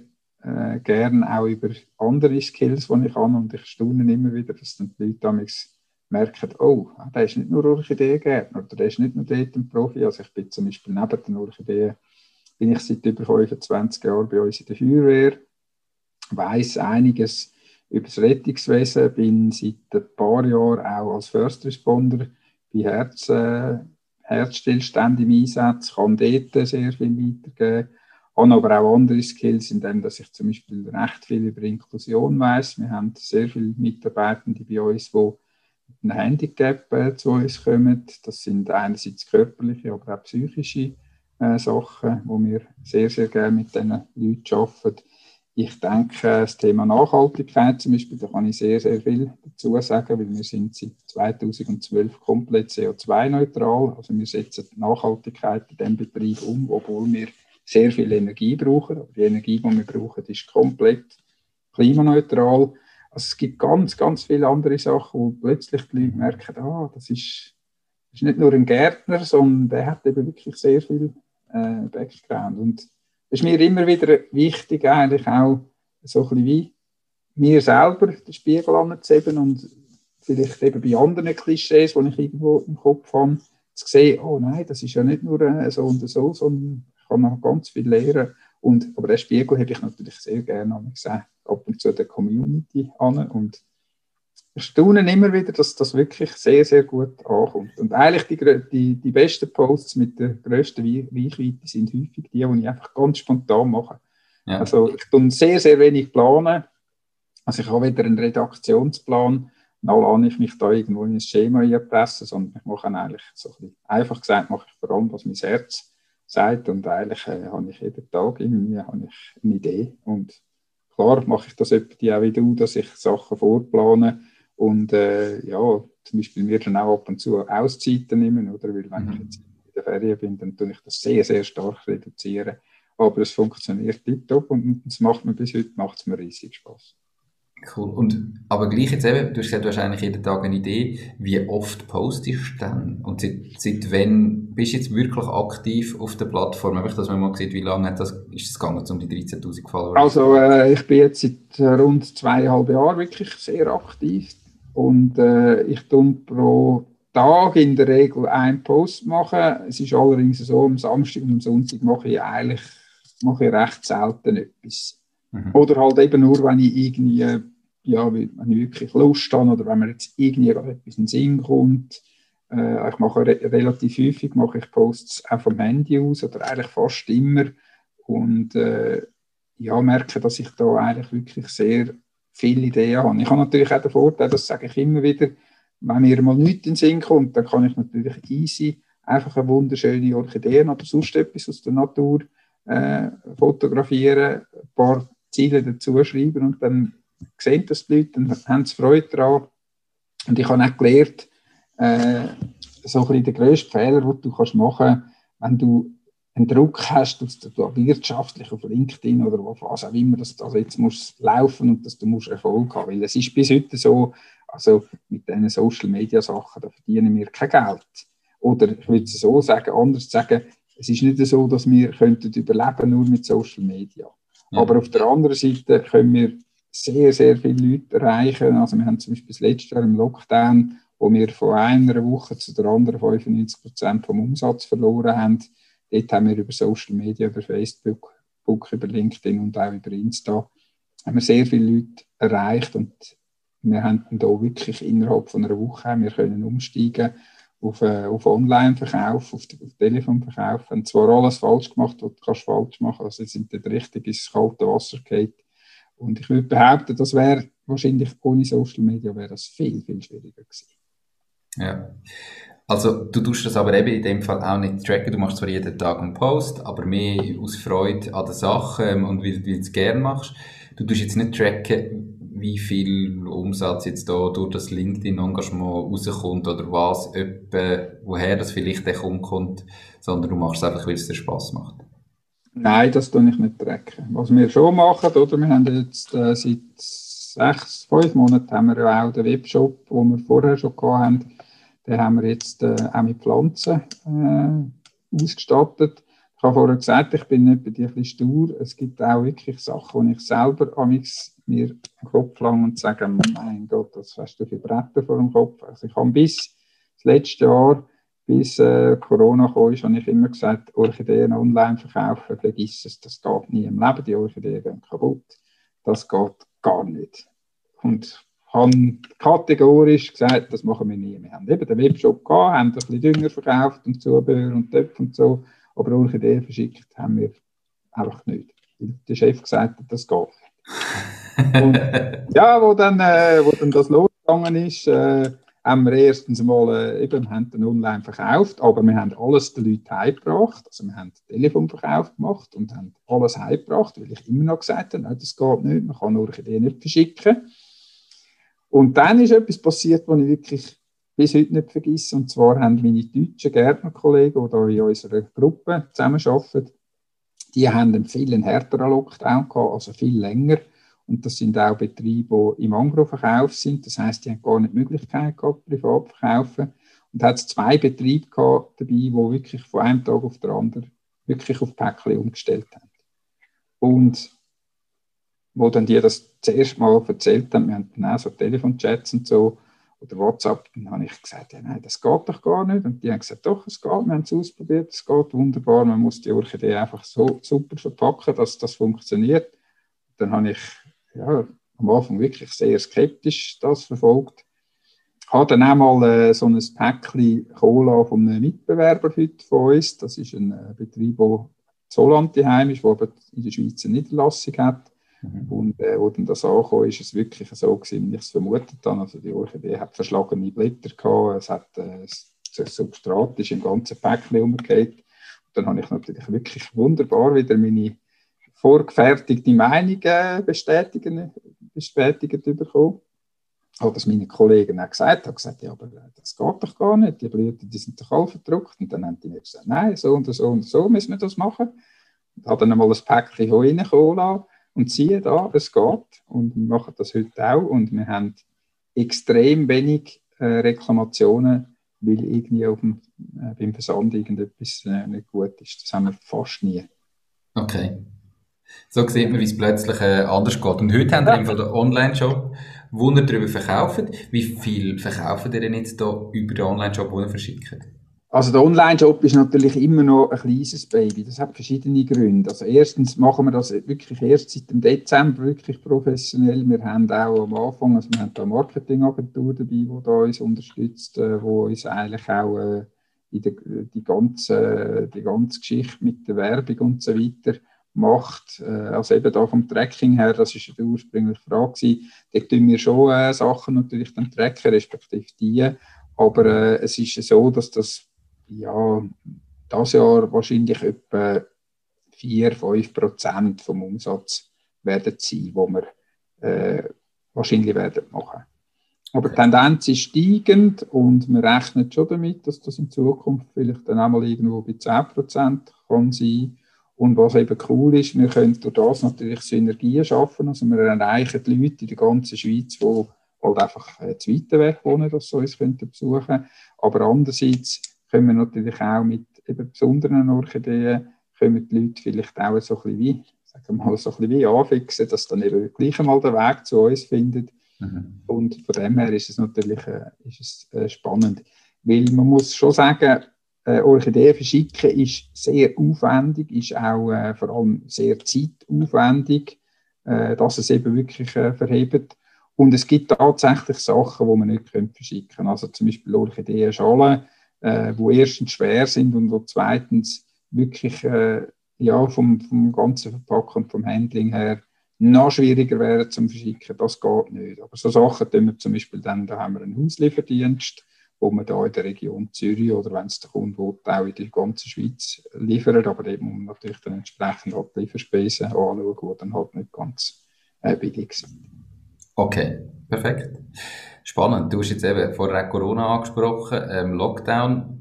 gern auch über andere Skills, die ich habe. Und ich staune immer wieder, dass dann die Leute damals merken, oh, der ist nicht nur Orchidee-Gärtner oder der ist nicht nur dort ein Profi. Also ich bin zum Beispiel neben den Orchideen, bin ich seit über 25 Jahren bei uns in der Feuerwehr, weiss einiges über das Rettungswesen, bin seit ein paar Jahren auch als First Responder bei Herzstillständen im Einsatz, kann dort sehr viel weitergeben, habe aber auch andere Skills, indem ich zum Beispiel recht viel über Inklusion weiss. Wir haben sehr viele Mitarbeitende bei uns, die mit einem Handicap zu uns kommen. Das sind einerseits körperliche, aber auch psychische Sachen, wo wir sehr, sehr gerne mit diesen Leuten arbeiten. Ich denke, das Thema Nachhaltigkeit zum Beispiel, da kann ich sehr, sehr viel dazu sagen, weil wir sind seit 2012 komplett CO2-neutral. Also wir setzen die Nachhaltigkeit in diesem Betrieb um, obwohl wir sehr viel Energie brauchen. Aber die Energie, die wir brauchen, ist komplett klimaneutral. Also es gibt ganz, ganz viele andere Sachen, wo plötzlich die Leute merken, das ist nicht nur ein Gärtner, sondern der hat eben wirklich sehr viel Background. Und das ist mir immer wieder wichtig, eigentlich auch so ein bisschen wie mir selber den Spiegel anzuheben und vielleicht eben bei anderen Klischees, die ich irgendwo im Kopf habe, zu sehen, oh nein, das ist ja nicht nur so und so, sondern ich kann noch ganz viel lernen. Aber den Spiegel habe ich natürlich sehr gerne ab und zu der Community an. Und ich staune immer wieder, dass das wirklich sehr, sehr gut ankommt. Und eigentlich die besten Posts mit der grössten Reichweite sind häufig die ich einfach ganz spontan mache. Ja. Also ich plane sehr, sehr wenig. Also ich habe weder einen Redaktionsplan, noch lade ich mich da irgendwo in ein Schema einpressen, sondern ich mache eigentlich so ein bisschen, einfach gesagt, mache ich vor allem, was mein Herz sagt. Und eigentlich habe ich jeden Tag irgendwie habe ich eine Idee. Und klar mache ich das auch wie du, dass ich Sachen vorplane. Und zum Beispiel mir dann auch ab und zu Auszeiten nehmen, oder? Weil wenn ich jetzt in der Ferien bin, dann tue ich das sehr, sehr stark reduzieren. Aber es funktioniert tiptop und das macht mir bis heute macht's mir riesig Spaß. Cool. Aber gleich jetzt eben, du hast gesagt, du hast eigentlich jeden Tag eine Idee, wie oft postest du denn? Und seit wann bist du jetzt wirklich aktiv auf der Plattform? Einfach, dass man mal sieht, wie lange ist das gegangen, um die 13'000 Follower? Also ich bin jetzt seit rund 2,5 Jahren wirklich sehr aktiv. Und ich tue pro Tag in der Regel einen Post machen. Es ist allerdings so, am Samstag und am Sonntag mache ich recht selten etwas. Mhm. Oder halt eben nur, wenn ich irgendwie, wenn ich wirklich Lust habe oder wenn mir jetzt irgendwie etwas in den Sinn kommt. Ich mache relativ häufig Posts auch vom Handy aus oder eigentlich fast immer. Und merke, dass ich da eigentlich wirklich sehr viele Ideen habe. Ich habe natürlich auch den Vorteil, das sage ich immer wieder, wenn mir mal nichts in den Sinn kommt, dann kann ich natürlich easy einfach eine wunderschöne Orchidee oder sonst etwas aus der Natur fotografieren, ein paar Ziele dazu schreiben und dann sehen das die Leute, dann haben sie Freude daran. Und ich habe auch gelernt, so ein bisschen der grösste Fehler, den du machen kannst, wenn du einen Druck hast, dass du wirtschaftlich auf LinkedIn oder auf was auch immer, dass das jetzt musst laufen und dass du musst Erfolg haben. Weil es ist bis heute so, also mit diesen Social-Media-Sachen, da verdienen wir kein Geld. Oder ich würde es so sagen, anders sagen, es ist nicht so, dass wir überleben nur mit Social Media. Ja. Aber auf der anderen Seite können wir sehr, sehr viele Leute erreichen. Also wir haben zum Beispiel das letzte Jahr im Lockdown, wo wir von einer Woche zu der anderen 95% vom Umsatz verloren haben. Dort haben wir über Social Media, über Facebook, über LinkedIn und auch über Insta haben wir sehr viele Leute erreicht. Und wir haben da wirklich innerhalb von einer Woche wir können umsteigen auf Online-Verkauf, auf Telefonverkauf. Und zwar alles falsch gemacht, was du falsch machen kannst. Also jetzt sind dort richtig ins kalte Wasser gefallen. Und ich würde behaupten, das wäre wahrscheinlich ohne Social Media wäre das viel, viel schwieriger gewesen. Ja. Also du tust das aber eben in dem Fall auch nicht tracken. Du machst zwar jeden Tag einen Post, aber mehr aus Freude an der Sache und weil du es gerne machst. Du tust jetzt nicht tracken, wie viel Umsatz jetzt da durch das LinkedIn-Engagement rauskommt oder woher das vielleicht kommt, sondern du machst es einfach, weil es dir Spass macht. Nein, das tue ich nicht tracken. Was wir schon machen, oder? Wir haben jetzt seit 5 Monaten haben wir ja auch den Webshop, den wir vorher schon hatten, den haben wir jetzt auch mit Pflanzen ausgestattet. Ich habe vorher gesagt, ich bin nicht bei dir ein bisschen stur. Es gibt auch wirklich Sachen, die ich selber mir den Kopf lang und sage, mein Gott, das hast du für Bretter vor dem Kopf. Also ich habe bis das letzte Jahr, bis Corona kam, habe ich immer gesagt, Orchideen online verkaufen, vergiss es, das geht nie im Leben, die Orchideen gehen kaputt. Das geht gar nicht. Und haben kategorisch gesagt, das machen wir nie. Wir haben eben den Webshop gehabt, haben ein bisschen Dünger verkauft und Zubehör und Töpfe und so, aber Orchideen verschickt haben wir einfach nicht. Der Chef gesagt hat, das geht nicht. Und ja, wo dann das losgegangen ist, haben wir erstens mal eben haben den online verkauft, aber wir haben alles den Leuten heimgebracht. Also wir haben den Telefonverkauf gemacht und haben alles heimgebracht, weil ich immer noch gesagt habe, nein, das geht nicht, man kann Orchideen nicht verschicken. Und dann ist etwas passiert, was ich wirklich bis heute nicht vergesse, und zwar haben meine deutschen Gärtnerkollegen, die hier in unserer Gruppe zusammenarbeiten, die haben einen viel härteren Lockdown gehabt, also viel länger. Und das sind auch Betriebe, die im Angro-Verkauf sind. Das heisst, die haben gar nicht die Möglichkeit gehabt, privat zu verkaufen. Und da hat es 2 Betriebe gehabt dabei, die wirklich von einem Tag auf den anderen wirklich auf Päckchen umgestellt haben. Und wo dann die das zuerst mal erzählt haben, wir haben dann auch so Telefonchats und so, oder WhatsApp, dann habe ich gesagt, ja, nein, das geht doch gar nicht. Und die haben gesagt, doch, es geht, wir haben es ausprobiert, es geht wunderbar, man muss die Orchidee einfach so super verpacken, dass das funktioniert. Und dann habe ich ja, am Anfang wirklich sehr skeptisch das verfolgt. Ich habe dann auch mal so ein Päckchen Cola von einem Mitbewerber heute von uns, das ist ein Betrieb, der in Holland zu Hause ist, der aber in der Schweiz eine Niederlassung hat. Und wo dann das ankam, ist es wirklich so gewesen, wie ich es vermutet habe. Also die Orchidee hat verschlagene Blätter gehabt, es hat das Substrat ist im ganzen Päckchen umgekehrt. Und dann habe ich natürlich wirklich wunderbar wieder meine vorgefertigte Meinung bestätigt bekommen. Habe das meinen Kollegen auch gesagt, habe gesagt, ja, aber das geht doch gar nicht, die Blüten, die sind doch alle verdruckt. Und dann haben die mir gesagt, nein, so und so müssen wir das machen. Und habe dann einmal ein Päckchen reinkommen lassen. Und siehe da, es geht. Und wir machen das heute auch. Und wir haben extrem wenig Reklamationen, weil irgendwie beim Versand irgendetwas nicht gut ist. Das haben wir fast nie. Okay. So sieht man, wie es plötzlich anders geht. Und heute haben wir einfach den Online-Shop, wo ihr darüber verkauft. Wie viel verkauft ihr denn jetzt hier über den Online-Shop, den ihr verschickt? Also der Online-Shop ist natürlich immer noch ein kleines Baby. Das hat verschiedene Gründe. Also erstens machen wir das wirklich erst seit dem Dezember wirklich professionell. Wir haben auch am Anfang, also wir haben da eine Marketingagentur dabei, die uns unterstützt, die uns eigentlich auch die ganze Geschichte mit der Werbung und so weiter macht. Also eben da vom Tracking her, das war die ursprüngliche Frage. Da tun wir schon Sachen natürlich dann tracken, respektive die. Aber es ist so, dass das ja, dieses Jahr wahrscheinlich etwa 4-5% vom Umsatz werden sein, wo wir wahrscheinlich werden machen. Aber die Tendenz ist steigend und wir rechnen schon damit, dass das in Zukunft vielleicht dann einmal irgendwo bei 10% kann sein. Und was eben cool ist, wir können durch das natürlich Synergien schaffen. Also wir erreichen die Leute in der ganzen Schweiz, die halt einfach zu weit weg wohnen, dass sie uns besuchen können. Aber andererseits können wir natürlich auch mit eben besonderen Orchideen können die Leute vielleicht auch so ein bisschen wie, sagen wir mal, so ein bisschen wie anfixen, dass dann eben gleich einmal den Weg zu uns findet. Mhm. Und von dem her ist es natürlich spannend. Weil man muss schon sagen, Orchideen verschicken ist sehr aufwendig, ist auch vor allem sehr zeitaufwendig, dass es eben wirklich verhebt. Und es gibt tatsächlich Sachen, die man nicht verschicken können. Also zum Beispiel Orchideenschalen, die erstens schwer sind und die zweitens wirklich ja, vom ganzen Verpacken und vom Handling her noch schwieriger wären zum Verschicken. Das geht nicht. Aber so Sachen tun wir zum Beispiel dann, da haben wir einen Hauslieferdienst, wo wir da in der Region Zürich oder wenn es der Kunde will, auch in der ganzen Schweiz liefern. Aber eben muss man natürlich dann entsprechend halt die Lieferspesen anschauen, die dann halt nicht ganz billig sind. Okay, perfekt. Spannend. Du hast jetzt eben vorher auch Corona angesprochen, Lockdown.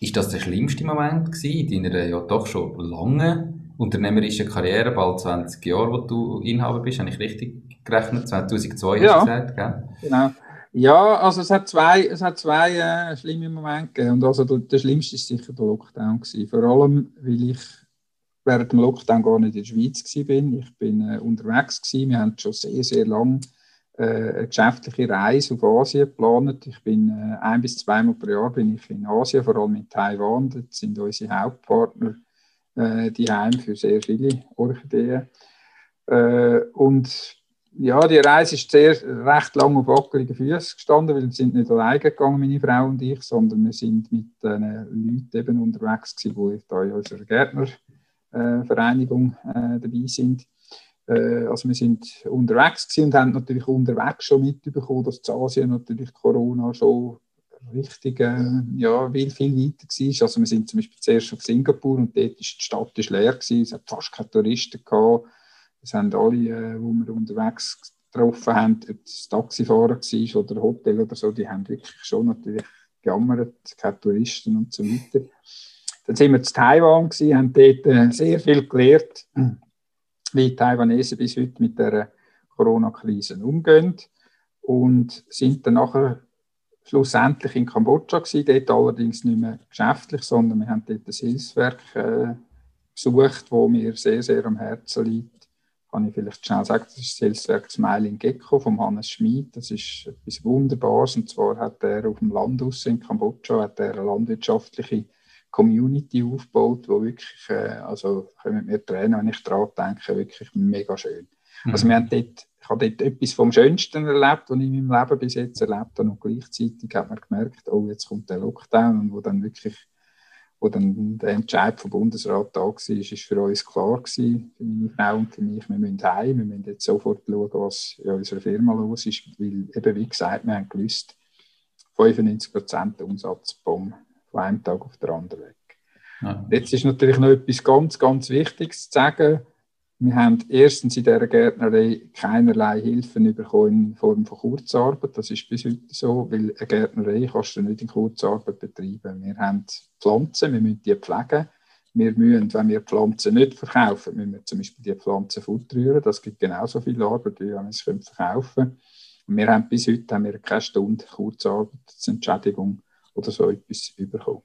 Ist das der schlimmste Moment gewesen in deiner ja doch schon langen unternehmerischen Karriere, bald 20 Jahre, wo du Inhaber bist? Habe ich richtig gerechnet? 2002 hast du gesagt, gell? Genau. Ja, also es hat zwei schlimme Momente gegeben. Und also der schlimmste war sicher der Lockdown gewesen. Vor allem, weil ich während dem Lockdown gar nicht in der Schweiz war. Ich war unterwegs gewesen. Wir haben schon sehr, sehr lange eine geschäftliche Reise auf Asien geplant. Ich bin ein- bis zweimal pro Jahr bin ich in Asien, vor allem in Taiwan. Dort sind unsere Hauptpartner die Heim für sehr viele Orchideen. Und ja, die Reise ist recht lang auf wackeligen Füßen gestanden, weil wir sind nicht alleine gegangen, meine Frau und ich, sondern wir sind mit Leuten eben unterwegs gewesen, die da in unserer Gärtnervereinigung dabei sind. Also wir sind unterwegs gewesen und haben natürlich unterwegs schon mitbekommen, dass in Asien natürlich Corona schon richtig viel weiter war. Also wir sind zum Beispiel zuerst auf Singapur und dort war die Stadt leer gewesen, es hat fast keine Touristen gehabt. Das haben alle, die wir unterwegs getroffen haben, ob es Taxifahrer war oder Hotel oder so, die haben wirklich schon natürlich gejammert, keine Touristen und so weiter. Dann sind wir in Taiwan gewesen, haben dort sehr viel gelernt, wie Taiwanesen bis heute mit der Corona-Krise umgehen, und sind dann nachher schlussendlich in Kambodscha gewesen, dort allerdings nicht mehr geschäftlich, sondern wir haben dort das Hilfswerk besucht, wo mir sehr, sehr am Herzen liegt. Kann ich vielleicht schnell sagen, das ist das Hilfswerk Smile in Gecko von Hannes Schmidt. Das ist etwas Wunderbares. Und zwar hat er auf dem Land in Kambodscha eine landwirtschaftliche Community aufgebaut, wo wirklich, also kommen mir Tränen, wenn ich daran denke, wirklich mega schön. Mhm. Also ich habe dort etwas vom Schönsten erlebt, was ich in meinem Leben bis jetzt erlebt habe. Und gleichzeitig hat man gemerkt, oh, jetzt kommt der Lockdown, und wo dann der Entscheid vom Bundesrat da war, ist für uns klar gewesen, für meine Frau und für mich, wir müssen heim, wir müssen jetzt sofort schauen, was in unserer Firma los ist, weil eben, wie gesagt, wir haben gewusst, 95% Umsatz von einem Tag auf den anderen weg. Ja. Jetzt ist natürlich noch etwas ganz, ganz Wichtiges zu sagen. Wir haben erstens in dieser Gärtnerei keinerlei Hilfen bekommen in Form von Kurzarbeit. Das ist bis heute so, weil eine Gärtnerei kannst du nicht in Kurzarbeit betreiben. Wir haben Pflanzen, wir müssen die pflegen. Wir müssen, wenn wir Pflanzen nicht verkaufen, müssen wir zum Beispiel die Pflanzen futterieren. Das gibt genauso viel Arbeit, wie wenn wir es verkaufen können. Und wir haben bis heute keine Stunde Kurzarbeitsentschädigung oder so etwas bekommen.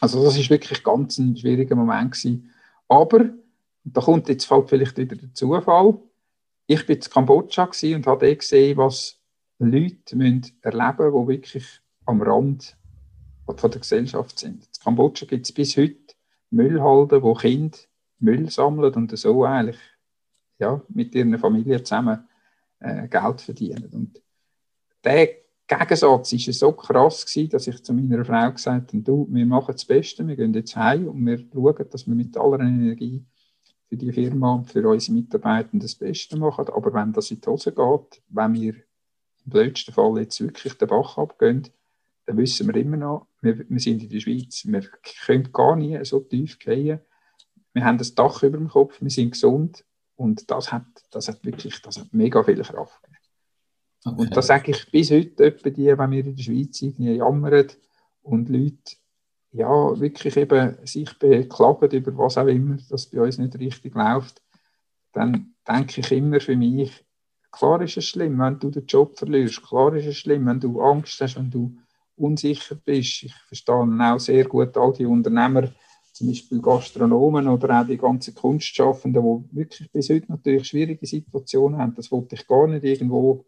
Also das war wirklich ganz ein schwieriger Moment gewesen. Aber und da kommt jetzt vielleicht wieder der Zufall. Ich war in Kambodscha und habe gesehen, was Leute erleben müssen, die wirklich am Rand von der Gesellschaft sind. In Kambodscha gibt es bis heute Müllhalden, wo Kinder Müll sammeln und so eigentlich mit ihrer Familie zusammen Geld verdienen. Und der Gegensatz war so krass gewesen, dass ich zu meiner Frau gesagt habe, du, wir machen das Beste, wir gehen jetzt heim und wir schauen, dass wir mit aller Energie für die Firma und für unsere Mitarbeiter das Beste machen. Aber wenn das in die Hose geht, wenn wir im blödsten Fall jetzt wirklich den Bach abgehen, dann wissen wir immer noch, wir sind in der Schweiz, wir können gar nie so tief fallen. Wir haben das Dach über dem Kopf, wir sind gesund, und das hat mega viel Kraft gegeben. Okay. Und das sage ich bis heute etwa die, wenn wir in der Schweiz irgendwie jammern und Leute wirklich eben sich beklagen über was auch immer, das bei uns nicht richtig läuft, dann denke ich immer für mich, klar ist es schlimm, wenn du den Job verlierst, klar ist es schlimm, wenn du Angst hast, wenn du unsicher bist. Ich verstehe dann auch sehr gut all die Unternehmer, zum Beispiel Gastronomen oder auch die ganzen Kunstschaffenden, die wirklich bis heute natürlich schwierige Situationen haben. Das wollte ich gar nicht irgendwo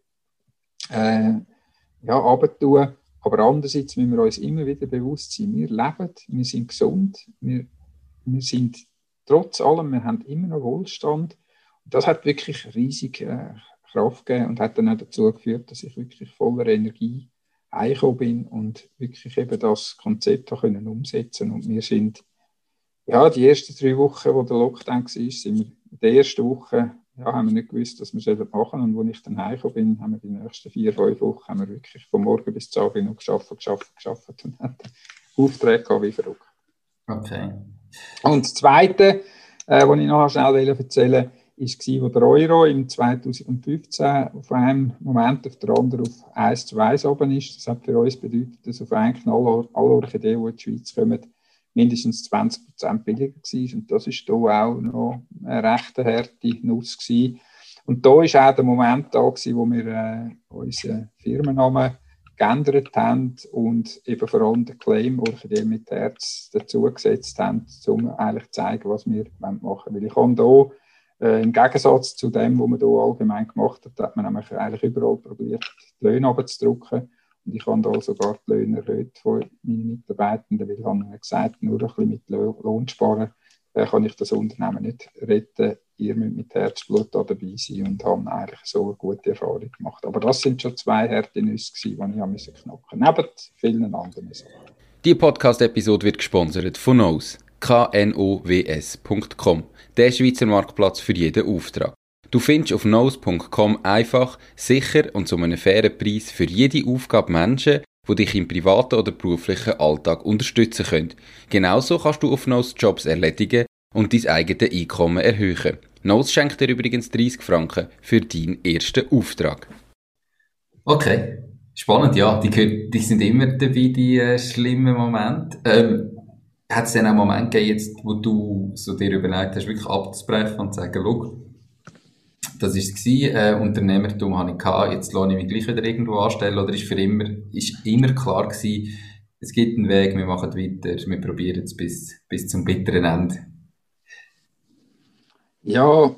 runtertun. Aber andererseits müssen wir uns immer wieder bewusst sein, wir leben, wir sind gesund, wir sind trotz allem, wir haben immer noch Wohlstand. Und das hat wirklich riesige Kraft gegeben und hat dann auch dazu geführt, dass ich wirklich voller Energie heimgekommen bin und wirklich eben das Konzept können umsetzen konnte. Und wir sind, die ersten 3 Wochen, wo der Lockdown war, sind wir in der ersten Woche, haben wir nicht gewusst, was wir machen sollen. Und als ich dann nach Hause bin, haben wir die nächsten 4-5 Wochen haben wir wirklich von morgen bis zum Abend noch gearbeitet und hatten Aufträge wie verrückt. Okay. Und das Zweite, was ich noch schnell erzählen wollte, war, wo der Euro im 2015 auf einem Moment auf den anderen auf 1:1 oben ist. Das hat für uns bedeutet, dass auf einen Knall alle Orchideen, die in die Schweiz kommen, mindestens 20% billiger war. Und das war hier auch noch eine recht harte Nuss gewesen. Und da war auch der Moment, da gewesen, wo wir unseren Firmennamen geändert haben und eben vor allem den Claim Orchidee mit Herz dazugesetzt haben, um eigentlich zu zeigen, was wir machen wollen. Weil ich kann da, im Gegensatz zu dem, was man hier allgemein gemacht hat, hat man nämlich eigentlich überall probiert, die Löhne runterzudrücken. Und ich habe da sogar die Löhne erhöht von meinen Mitarbeitenden, weil ich habe gesagt, nur ein bisschen mit Lohn sparen kann ich das Unternehmen nicht retten. Ihr müsst mit Herzblut da dabei sein und haben eigentlich so eine gute Erfahrung gemacht. Aber das sind schon zwei harte Nüsse, die ich knacken musste, neben vielen anderen Sachen. Die Podcast-Episode wird gesponsert von Knows. knows.com, der Schweizer Marktplatz für jeden Auftrag. Du findest auf knows.com einfach, sicher und zu einem fairen Preis für jede Aufgabe Menschen, die dich im privaten oder beruflichen Alltag unterstützen können. Genauso kannst du auf Knows Jobs erledigen und dein eigenes Einkommen erhöhen. Knows schenkt dir übrigens 30 Franken für deinen ersten Auftrag. Okay, spannend, ja. Die sind immer dabei, die schlimmen Momente. Hat es denn einen Moment gegeben, jetzt, wo du so dir überlegt hast, wirklich abzubrechen und zu sagen, schau, das war es, Unternehmertum hatte ich, jetzt lasse ich mich gleich wieder irgendwo anstellen, oder ist immer klar gewesen, es gibt einen Weg, wir machen weiter, wir probieren es bis zum bitteren Ende? Ja,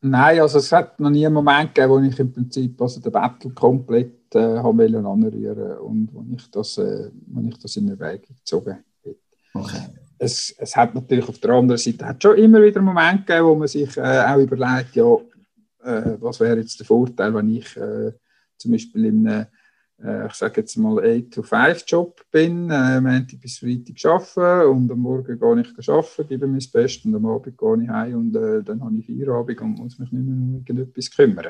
nein, also es hat noch nie einen Moment gegeben, wo ich im Prinzip also den Battle komplett wollte anrühren und wo ich das in Erwägung gezogen habe. Okay. Es hat natürlich auf der anderen Seite hat schon immer wieder Momente gegeben, wo man sich auch überlegt, ja, was wäre jetzt der Vorteil, wenn ich zum Beispiel in einem, ich sage jetzt mal 8-to-5-Job bin, Montag bis Freitag arbeite und am Morgen gehe ich arbeiten, gebe mir das Beste und am Abend gehe ich heim und dann habe ich Feierabend und muss mich nicht mehr um irgendetwas kümmern.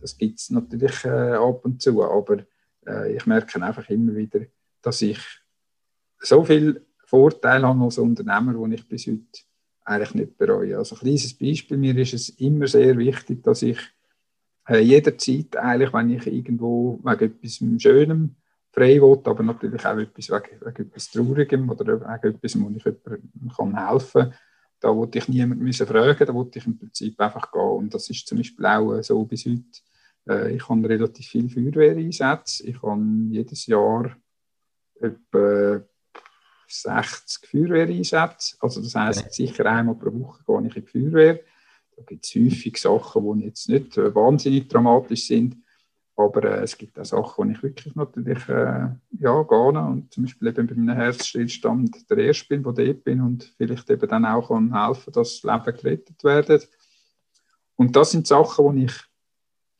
Das gibt es natürlich ab und zu, aber ich merke einfach immer wieder, dass ich so viel Vorteil haben als Unternehmer, den ich bis heute eigentlich nicht bereue. Also ein kleines Beispiel, mir ist es immer sehr wichtig, dass ich jederzeit eigentlich, wenn ich irgendwo wegen etwas Schönem frei will, aber natürlich auch etwas wegen etwas Traurigem oder wegen etwas, wo ich jemandem helfen kann, da wollte ich niemanden müssen fragen, da wollte ich im Prinzip einfach gehen. Und das ist zum Beispiel auch so bis heute. Ich habe relativ viele Feuerwehreinsätze. Ich habe jedes Jahr etwa 60 Feuerwehreinsätze. Also das heisst, sicher einmal pro Woche gehe ich in die Feuerwehr. Da gibt es häufig Sachen, die jetzt nicht wahnsinnig dramatisch sind, aber es gibt auch Sachen, die ich wirklich natürlich gehe. Und zum Beispiel eben bei einem Herzstillstand der Erste bin, der dort bin und vielleicht eben dann auch kann helfen, dass das Leben gerettet wird. Und das sind Sachen, die ich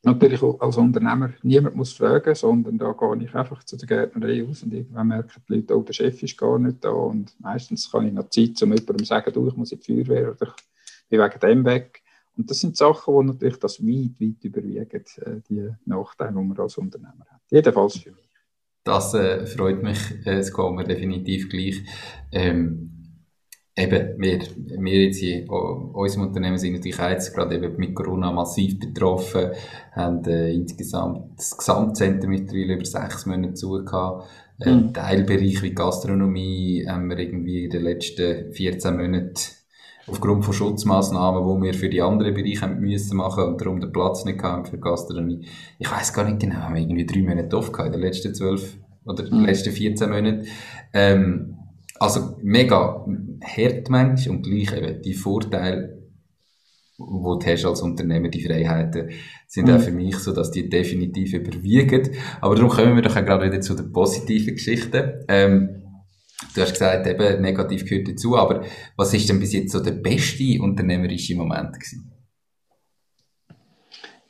natürlich als Unternehmer niemand muss fragen, sondern da gehe ich einfach zu der Gärtnerei raus und irgendwann merken die Leute, oh, der Chef ist gar nicht da und meistens kann ich noch Zeit, um jemandem zu sagen, du, ich muss in die Feuerwehr oder ich bin wegen dem weg. Und das sind Sachen, die natürlich das weit überwiegen, die Nachteile, die man als Unternehmer hat. Jedenfalls für mich. Das freut mich, es kommen wir definitiv gleich. Eben, wir jetzt in unserem Unternehmen sind natürlich jetzt gerade eben mit Corona massiv betroffen, haben insgesamt das Gesamtcenter mittlerweile über 6 Monate zu gehabt. Teilbereiche wie Gastronomie haben wir irgendwie in den letzten 14 Monaten aufgrund von Schutzmaßnahmen, die wir für die anderen Bereiche haben müssen machen und darum den Platz nicht haben für Gastronomie. Ich weiss gar nicht genau, haben wir irgendwie 3 Monate off gehabt in den letzten 12 oder den letzten 14 Monaten. Also mega hart manchmal und gleich eben die Vorteile, die du hast als Unternehmer, die Freiheiten, sind auch für mich so, dass die definitiv überwiegen. Aber darum kommen wir doch auch gerade wieder zu den positiven Geschichten. Du hast gesagt, eben negativ gehört dazu, aber was ist denn bis jetzt so der beste unternehmerische Moment gewesen?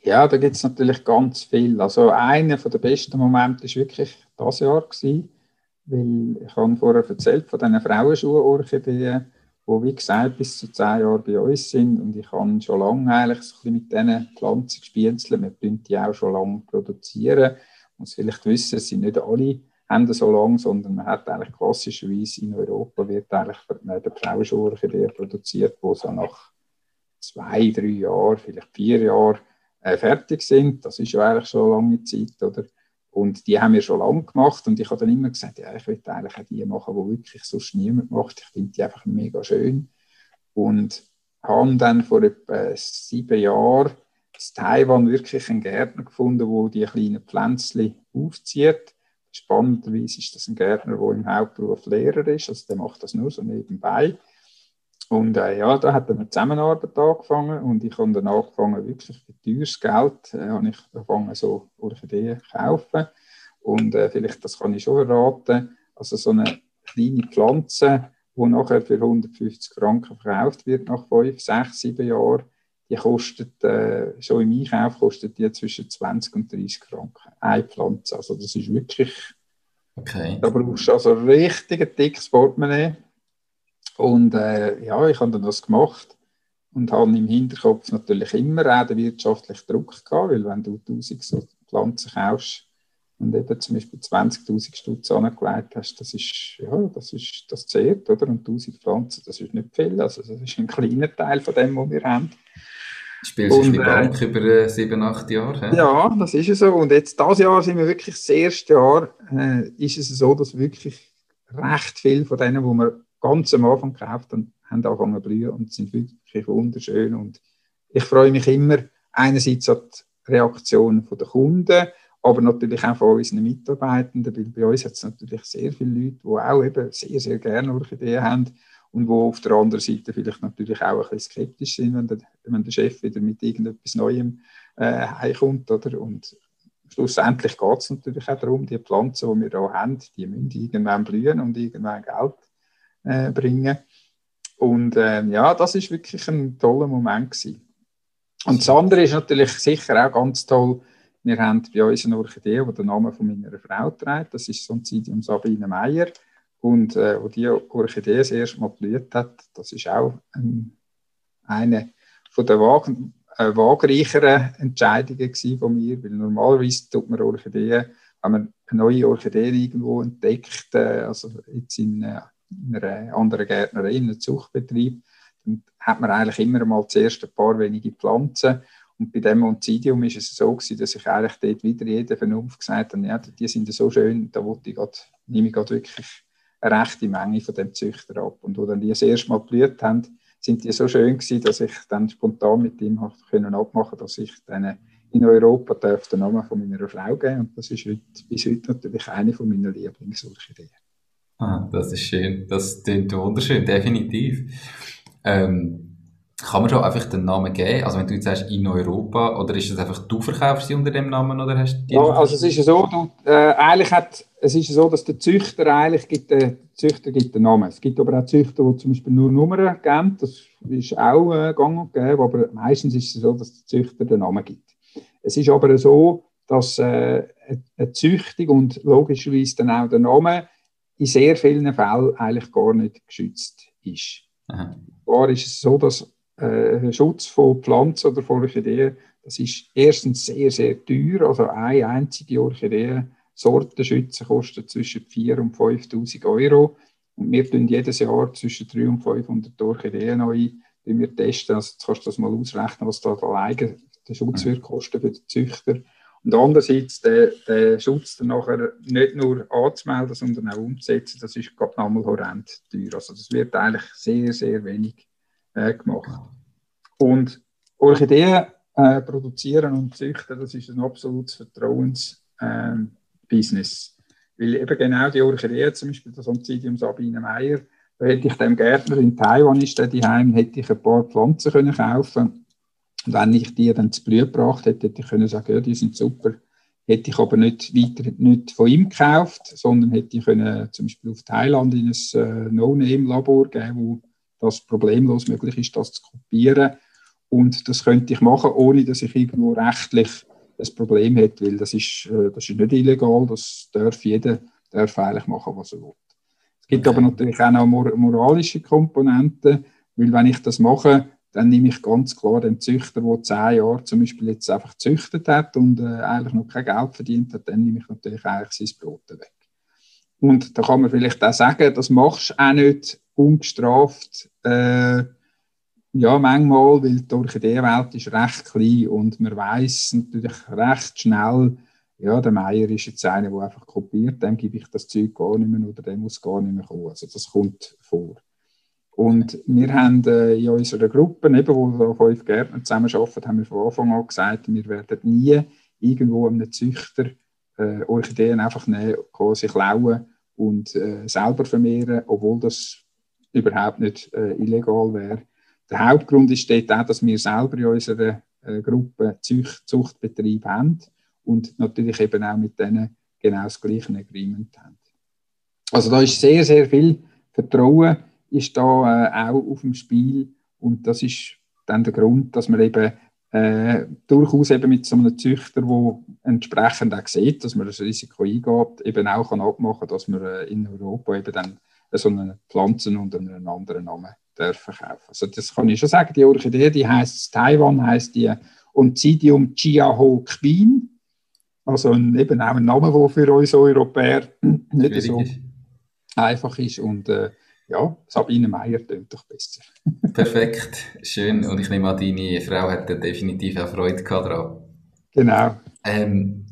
Ja, da gibt es natürlich ganz viel. Also einer der besten Momente war wirklich dieses Jahr gewesen. Weil ich habe vorher erzählt von diesen Frauenschuh-Orchideen, die wie gesagt bis zu 10 Jahren bei uns sind und ich habe schon lange eigentlich so ein bisschen mit diesen Pflanzen gespienzelt, wir können die auch schon lange produzieren. Man muss vielleicht wissen, es sind nicht alle Hände so lang, sondern man hat eigentlich klassischerweise in Europa wird eigentlich der Frauenschuh-Orchidee produziert, die so nach 2-3 Jahren, vielleicht 4 Jahren fertig sind. Das ist ja eigentlich schon eine lange Zeit, oder? Und die haben wir schon lange gemacht und ich habe dann immer gesagt, ja, ich will eigentlich auch die machen, die wirklich sonst niemand macht. Ich finde die einfach mega schön. Und haben dann vor etwa 7 Jahren in Taiwan wirklich einen Gärtner gefunden, der die kleinen Pflänzchen aufzieht. Spannenderweise ist das ein Gärtner, der im Hauptberuf Lehrer ist, also der macht das nur so nebenbei. Und ja, da hat eine Zusammenarbeit angefangen und ich habe dann angefangen, wirklich für teures Geld, habe ich angefangen, so Orchideen zu kaufen. Und vielleicht, das kann ich schon verraten, also so eine kleine Pflanze, die nachher für 150 Franken verkauft wird, nach 5, 6, 7 Jahren, die kostet, schon im Einkauf kostet die zwischen 20 und 30 Franken. Eine Pflanze, also das ist wirklich... Okay. Da brauchst du also richtig ein dickes Portemonnaie. Und ja, ich habe dann das gemacht und habe im Hinterkopf natürlich immer auch den wirtschaftlichen Druck gehabt, weil wenn du 1000 so Pflanzen kaufst und eben zum Beispiel 20'000 Stutz angelegt hast, das ist, ja, das zehrt, oder? Und 1000 Pflanzen, das ist nicht viel, also das ist ein kleiner Teil von dem, was wir haben. Spielst du die Bank über 7-8 Jahre? He? Ja, das ist es so. Und jetzt, dieses Jahr sind wir wirklich, das erste Jahr, ist es so, dass wirklich recht viel von denen, die wir ganz am Anfang gekauft haben, haben angefangen zu blühen und sind wirklich wunderschön. Und ich freue mich immer einerseits an die Reaktionen der Kunden, aber natürlich auch von unseren Mitarbeitenden, weil bei uns hat es natürlich sehr viele Leute, die auch eben sehr, sehr gerne Orchideen haben und die auf der anderen Seite vielleicht natürlich auch ein bisschen skeptisch sind, wenn der Chef wieder mit irgendetwas Neuem heimkommt, oder? Und schlussendlich geht es natürlich auch darum, die Pflanzen, die wir hier haben, die müssen irgendwann blühen und irgendwann Geld bringen. Und ja, das ist wirklich ein toller Moment gewesen. Und das andere ist natürlich sicher auch ganz toll, wir haben bei uns eine Orchidee, die den Namen von meiner Frau trägt. Das ist Oncidium Sabine Meier. Und wo die Orchidee das erste Mal blüht hat, das ist auch eine von den wagreicheren Entscheidungen von mir. Weil normalerweise tut man Orchideen, wenn man eine neue Orchidee irgendwo entdeckt, also jetzt in einer anderen Gärtnerei, in einem Zuchtbetrieb, dann hat man eigentlich immer mal zuerst ein paar wenige Pflanzen. Und bei dem Oncidium war es so gewesen, dass ich eigentlich dort wieder jeder Vernunft gesagt habe, ja, die sind so schön, da nehme ich gerade wirklich eine rechte Menge von dem Züchter ab. Und wo dann die das erste Mal geblüht haben, sind die so schön gewesen, dass ich dann spontan mit ihm abmachen konnte, dass ich dann in Europa den Namen von meiner Frau geben darf. Und das ist bis heute natürlich eine meiner Lieblingsorchideen. Ah, das ist schön. Das klingt wunderschön, definitiv. Kann man schon einfach den Namen geben? Also wenn du jetzt sagst, in Europa, oder ist es einfach, du verkaufst sie unter dem Namen, oder hast die? Ja, also es ist ja so, es ist so, dass der Züchter eigentlich gibt den Namen. Es gibt aber auch Züchter, die zum Beispiel nur Nummern geben, das ist auch gang und gäbe, aber meistens ist es so, dass der Züchter den Namen gibt. Es ist aber so, dass eine Züchtung und logischerweise dann auch der Name in sehr vielen Fällen eigentlich gar nicht geschützt ist. Aha. Zwar ist es so, dass Schutz von Pflanzen oder von Orchideen, das ist erstens sehr, sehr teuer. Also eine einzige Orchideensorte schützen kostet zwischen 4.000 und 5.000 Euro. Und wir testen jedes Jahr zwischen 300 und 500 Orchideen neu. Wir testen. Also jetzt kannst du das mal ausrechnen, was da alleine der Schutz wird kosten für den Züchter. Und andererseits den Schutz dann nachher nicht nur anzumelden, sondern auch umzusetzen, das ist gerade nochmal horrend teuer. Also das wird eigentlich sehr, sehr wenig gemacht. Und Orchideen produzieren und züchten, das ist ein absolutes Vertrauensbusiness. Weil eben genau die Orchideen, zum Beispiel das Oncidium Sabine Meier, da hätte ich dem Gärtner in Taiwan, ist der daheim, hätte ich ein paar Pflanzen können kaufen. Und wenn ich die dann zu Blühen gebracht hätte, hätte ich können sagen, ja, die sind super. Hätte ich aber nicht von ihm gekauft, sondern hätte ich können zum Beispiel auf Thailand in ein No-Name-Labor geben, wo das problemlos möglich ist, das zu kopieren. Und das könnte ich machen, ohne dass ich irgendwo rechtlich ein Problem hätte, weil das ist nicht illegal, das darf jeder eigentlich machen, was er will. Es gibt aber natürlich auch noch moralische Komponenten, weil wenn ich das mache, dann nehme ich ganz klar den Züchter, der 10 Jahre zum Beispiel jetzt einfach gezüchtet hat und eigentlich noch kein Geld verdient hat, dann nehme ich natürlich eigentlich sein Brot weg. Und da kann man vielleicht auch sagen, das machst du auch nicht ungestraft. Ja, manchmal, weil die Orchideenwelt ist recht klein und man weiss natürlich recht schnell, ja, der Meier ist jetzt einer, der einfach kopiert, dem gebe ich das Zeug gar nicht mehr oder dem muss gar nicht mehr kommen. Also das kommt vor. Und wir haben in unserer Gruppe, eben, wo 5 Gärtner zusammenarbeiten, haben wir von Anfang an gesagt, wir werden nie irgendwo einem Züchter Orchideen einfach nehmen, quasi klauen und selber vermehren, obwohl das überhaupt nicht illegal wäre. Der Hauptgrund ist dort auch, dass wir selber in unserer Gruppe Zuchtbetrieb haben und natürlich eben auch mit denen genau das gleiche Agreement haben. Also da ist sehr, sehr viel Vertrauen ist da auch auf dem Spiel und das ist dann der Grund, dass man eben durchaus eben mit so einem Züchter, der entsprechend auch sieht, dass man das Risiko eingeht, eben auch kann abmachen, dass man in Europa eben dann so eine Pflanzen unter einem anderen Namen verkaufen. Also das kann ich schon sagen, die Orchidee, die heisst Taiwan, heisst die Oncidium Chiaho Kpin, also eben auch ein Name, der für uns Europäer nicht so einfach ist und ja, Sabine Meier tönt doch besser. Perfekt, schön. Und ich nehme an, deine Frau hat definitiv auch Freude daran. Genau.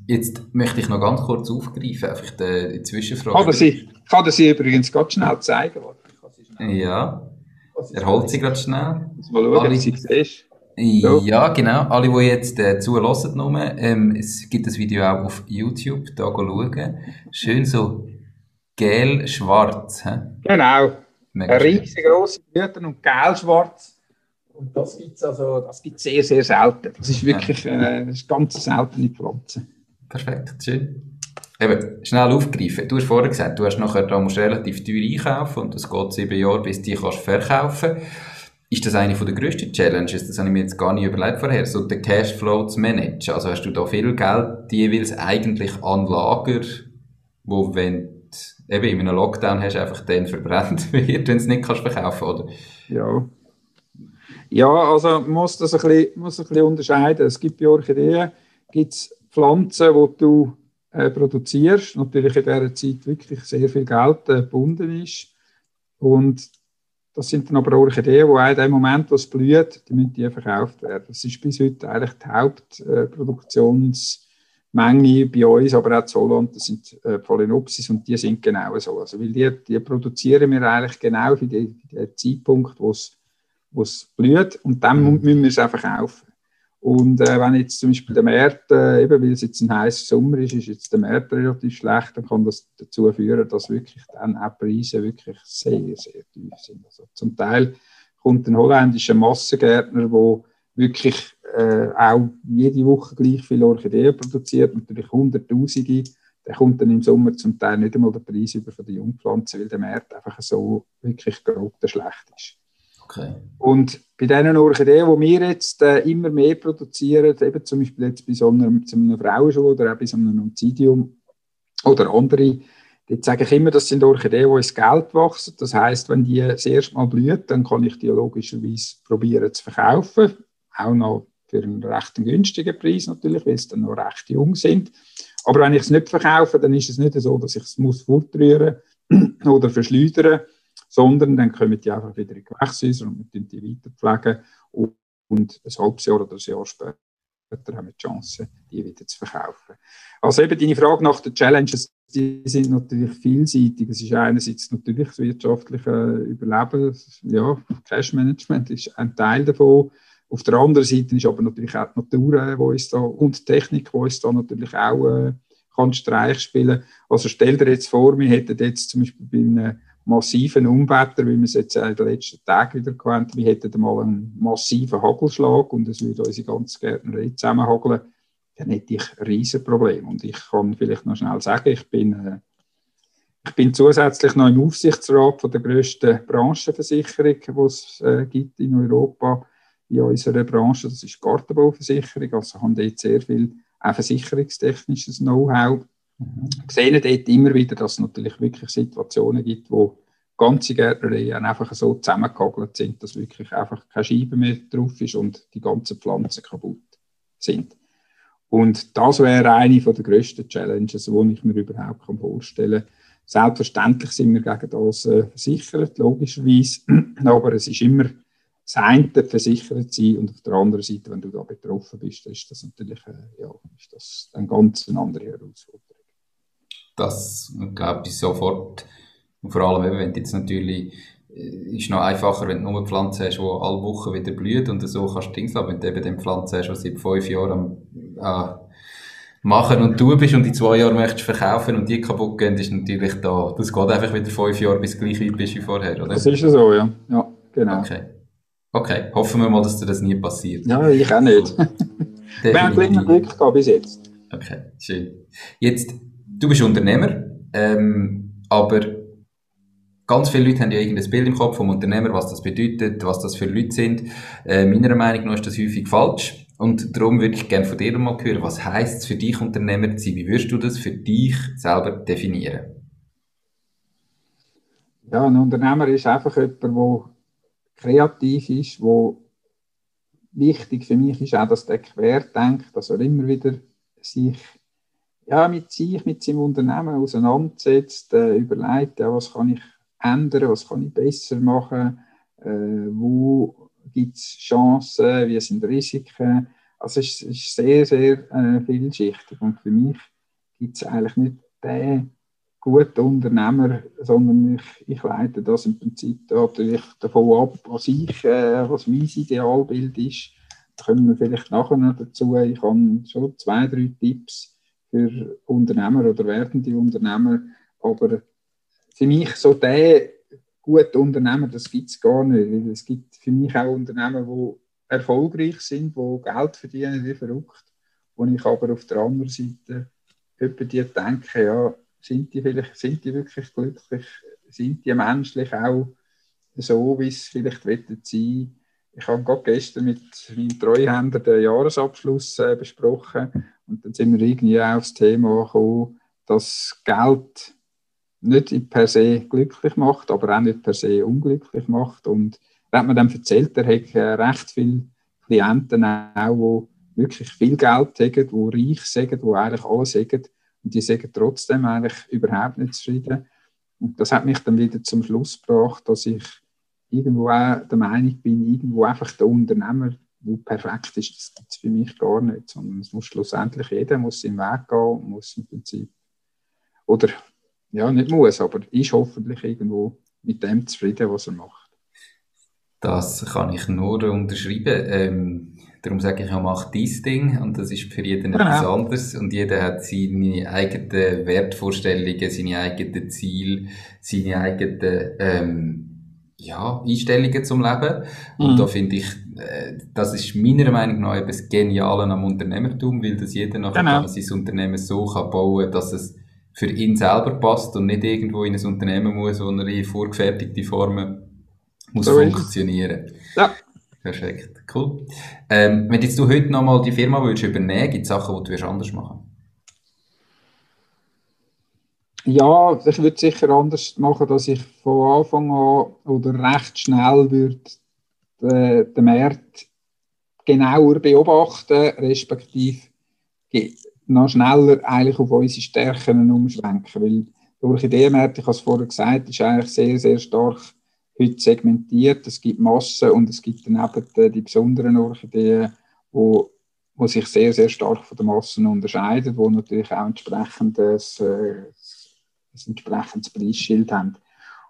Jetzt möchte ich noch ganz kurz aufgreifen, einfach die Zwischenfrage. Ich kann sie übrigens ganz schnell zeigen. Ja, er holt sie gerade schnell. Mal schauen, alle, wie sie siehst. So. Ja, genau. Alle, die jetzt zuhören, es gibt das Video auch auf YouTube, da schauen. Schön so gel-schwarz. Genau. Eine riesengroße Blüten und gel-schwarz. Und das gibt es also, sehr, sehr selten. Das ist wirklich eine ganz seltene Pflanze. Perfekt, schön. Eben, schnell aufgreifen. Du hast vorher gesagt, du hast nachher, da musst relativ teuer einkaufen und das geht 7 Jahre, bis du die kannst verkaufen. Ist das eine der grössten Challenges? Das habe ich mir jetzt gar nicht überlegt vorher, so den Cashflow zu managen. Also hast du da viel Geld jeweils eigentlich an Lager, wo wenn du eben in einem Lockdown hast, einfach dann verbrannt wird, wenn du es nicht kannst verkaufen, oder? Ja. Ja, also man muss das ein bisschen unterscheiden. Es gibt bei Orchideen gibt's Pflanzen, die du produzierst, natürlich in dieser Zeit wirklich sehr viel Geld gebunden ist. Und das sind dann aber Orchideen, die auch in dem Moment, wo es blüht, die müssen die verkauft werden. Das ist bis heute eigentlich die Hauptproduktionsmenge bei uns, aber auch in Holland, das sind Phalaenopsis und die sind genau so. Also, weil die produzieren wir eigentlich genau für den Zeitpunkt, wo es blüht und dann müssen wir es auch verkaufen. Und wenn jetzt zum Beispiel der Markt, eben weil es jetzt ein heißer Sommer ist jetzt der Markt relativ schlecht, dann kann das dazu führen, dass wirklich dann auch Preise wirklich sehr, sehr tief sind. Also zum Teil kommt ein holländischer Massengärtner, der wirklich auch jede Woche gleich viele Orchideen produziert, natürlich 100'000, der kommt dann im Sommer zum Teil nicht einmal den Preis über von den Jungpflanzen, weil der Markt einfach so wirklich grob schlecht ist. Okay. Und bei diesen Orchideen, die wir jetzt immer mehr produzieren, eben zum Beispiel jetzt bei so einem Frauenschuh oder auch bei so einem Oncidium oder andere, jetzt sage ich immer, das sind Orchideen, die ins Geld wachsen. Das heisst, wenn die das erste Mal blüht, dann kann ich die logischerweise probieren zu verkaufen. Auch noch für einen recht günstigen Preis natürlich, weil sie dann noch recht jung sind. Aber wenn ich es nicht verkaufe, dann ist es nicht so, dass ich es fortrühren muss oder verschleudern, sondern dann kommen die einfach wieder in Gewächshäuser und wir die weiterpflegen und ein halbes Jahr oder ein Jahr später haben wir die Chance, die wieder zu verkaufen. Also eben deine Frage nach den Challenges, die sind natürlich vielseitig. Es ist einerseits natürlich das wirtschaftliche Überleben, ja, Cashmanagement ist ein Teil davon. Auf der anderen Seite ist aber natürlich auch die Natur und die Technik, die uns da natürlich auch kann Streich spielen. Also stell dir jetzt vor, wir hätten jetzt zum Beispiel bei einem massiven Unwetter, wie wir es jetzt in den letzten Tagen wieder gehabt haben. Wir hätten mal einen massiven Hagelschlag und es würde unsere ganze Gärtnerei zusammenhageln. Dann hätte ich ein riesen Problem. Und ich kann vielleicht noch schnell sagen, ich bin zusätzlich noch im Aufsichtsrat von der grössten Branchenversicherung, die es gibt in Europa, in unserer Branche. Das ist die Gartenbauversicherung. Also haben dort sehr viel auch versicherungstechnisches Know-how. Wir sehen dort immer wieder, dass es natürlich wirklich Situationen gibt, wo ganze Gärtnereien einfach so zusammengehagelt sind, dass wirklich einfach keine Scheibe mehr drauf ist und die ganzen Pflanzen kaputt sind. Und das wäre eine der grössten Challenges, die ich mir überhaupt vorstellen kann. Selbstverständlich sind wir gegen das versichert, logischerweise, aber es ist immer das eine, versichert sein, und auf der anderen Seite, wenn du da betroffen bist, ist das natürlich eine ganz andere Herausforderung. Das glaube ich sofort. Und vor allem, wenn du jetzt natürlich ist noch einfacher, wenn du nur eine Pflanze hast, die alle Wochen wieder blüht und so kannst du Dings haben, wenn du eben den Pflanzen hast, die seit 5 Jahren am machen und du bist und in 2 Jahren möchtest verkaufen und die kaputt gehen, ist natürlich da. Das geht einfach wieder 5 Jahre, bis du gleich weit bist wie vorher, oder? Das ist ja so, ja. Ja, genau. Okay, hoffen wir mal, dass dir das nie passiert. Ja, ich auch nicht. Wir haben gleich Glück gehabt bis jetzt. Okay, schön. Jetzt, du bist Unternehmer, aber ganz viele Leute haben ja irgendein Bild im Kopf vom Unternehmer, was das bedeutet, was das für Leute sind. Meiner Meinung nach ist das häufig falsch. Und darum würde ich gerne von dir mal hören, was heisst es für dich, Unternehmer zu sein? Wie würdest du das für dich selber definieren? Ja, ein Unternehmer ist einfach jemand, der kreativ ist, wo wichtig für mich ist auch, dass der quer denkt, dass er immer wieder sich mit seinem Unternehmen auseinandersetzt, überlegt, ja, was kann ich ändern, was kann ich besser machen, wo gibt es Chancen, wie sind Risiken. Also es ist sehr, sehr vielschichtig und für mich gibt es eigentlich nicht den guten Unternehmer, sondern ich leite das im Prinzip natürlich davon ab, was mein Idealbild ist. Da kommen wir vielleicht nachher noch dazu. Ich habe schon 2, 3 Tipps für Unternehmer oder werdende Unternehmer, aber für mich so der gute Unternehmer, das gibt es gar nicht, weil es gibt für mich auch Unternehmen, die erfolgreich sind, die Geld verdienen wie verrückt, wo ich aber auf der anderen Seite etwa die denke, ja, sind die wirklich glücklich, sind die menschlich auch so, wie es vielleicht sein will. Ich habe gerade gestern mit meinem Treuhänder den Jahresabschluss besprochen und dann sind wir irgendwie auch aufs Thema gekommen, dass Geld nicht per se glücklich macht, aber auch nicht per se unglücklich macht. Und da hat man dann erzählt, er hat recht viele Klienten auch, die wirklich viel Geld haben, die reich sind, die eigentlich alles haben. Und die sind trotzdem eigentlich überhaupt nicht zufrieden. Und das hat mich dann wieder zum Schluss gebracht, dass ich irgendwo auch der Meinung bin, irgendwo einfach der Unternehmer, der perfekt ist, das gibt es für mich gar nicht. Sondern es muss schlussendlich jeder muss seinen Weg gehen, muss im Prinzip oder ja, nicht muss, aber ist hoffentlich irgendwo mit dem zufrieden, was er macht. Das kann ich nur unterschreiben. Darum sage ich, ja, mach dein Ding und das ist für jeden etwas anderes und jeder hat seine eigenen Wertvorstellungen, seine eigenen Ziele, seine eigenen Einstellungen zum Leben. Und da finde ich, das ist meiner Meinung nach etwas Geniales am Unternehmertum, weil das jeder nachher sein Unternehmen so kann bauen kann, dass es für ihn selber passt und nicht irgendwo in ein Unternehmen muss, wo er in vorgefertigte Formen muss funktionieren. Ja. Perfekt, cool. Wenn jetzt du heute nochmal die Firma willst übernehmen, gibt es Sachen, die du anders machen würdest? Ja, ich würde sicher anders machen, dass ich von Anfang an oder recht schnell würde den Markt genauer beobachten, respektive noch schneller eigentlich auf unsere Stärken umschwenken, weil der Orchideenmarkt, ich habe es vorher gesagt, ist eigentlich sehr, sehr stark heute segmentiert. Es gibt Massen und es gibt daneben die besonderen Orchideen, die sich sehr, sehr stark von den Massen unterscheiden, die natürlich auch entsprechendes Preisschild haben.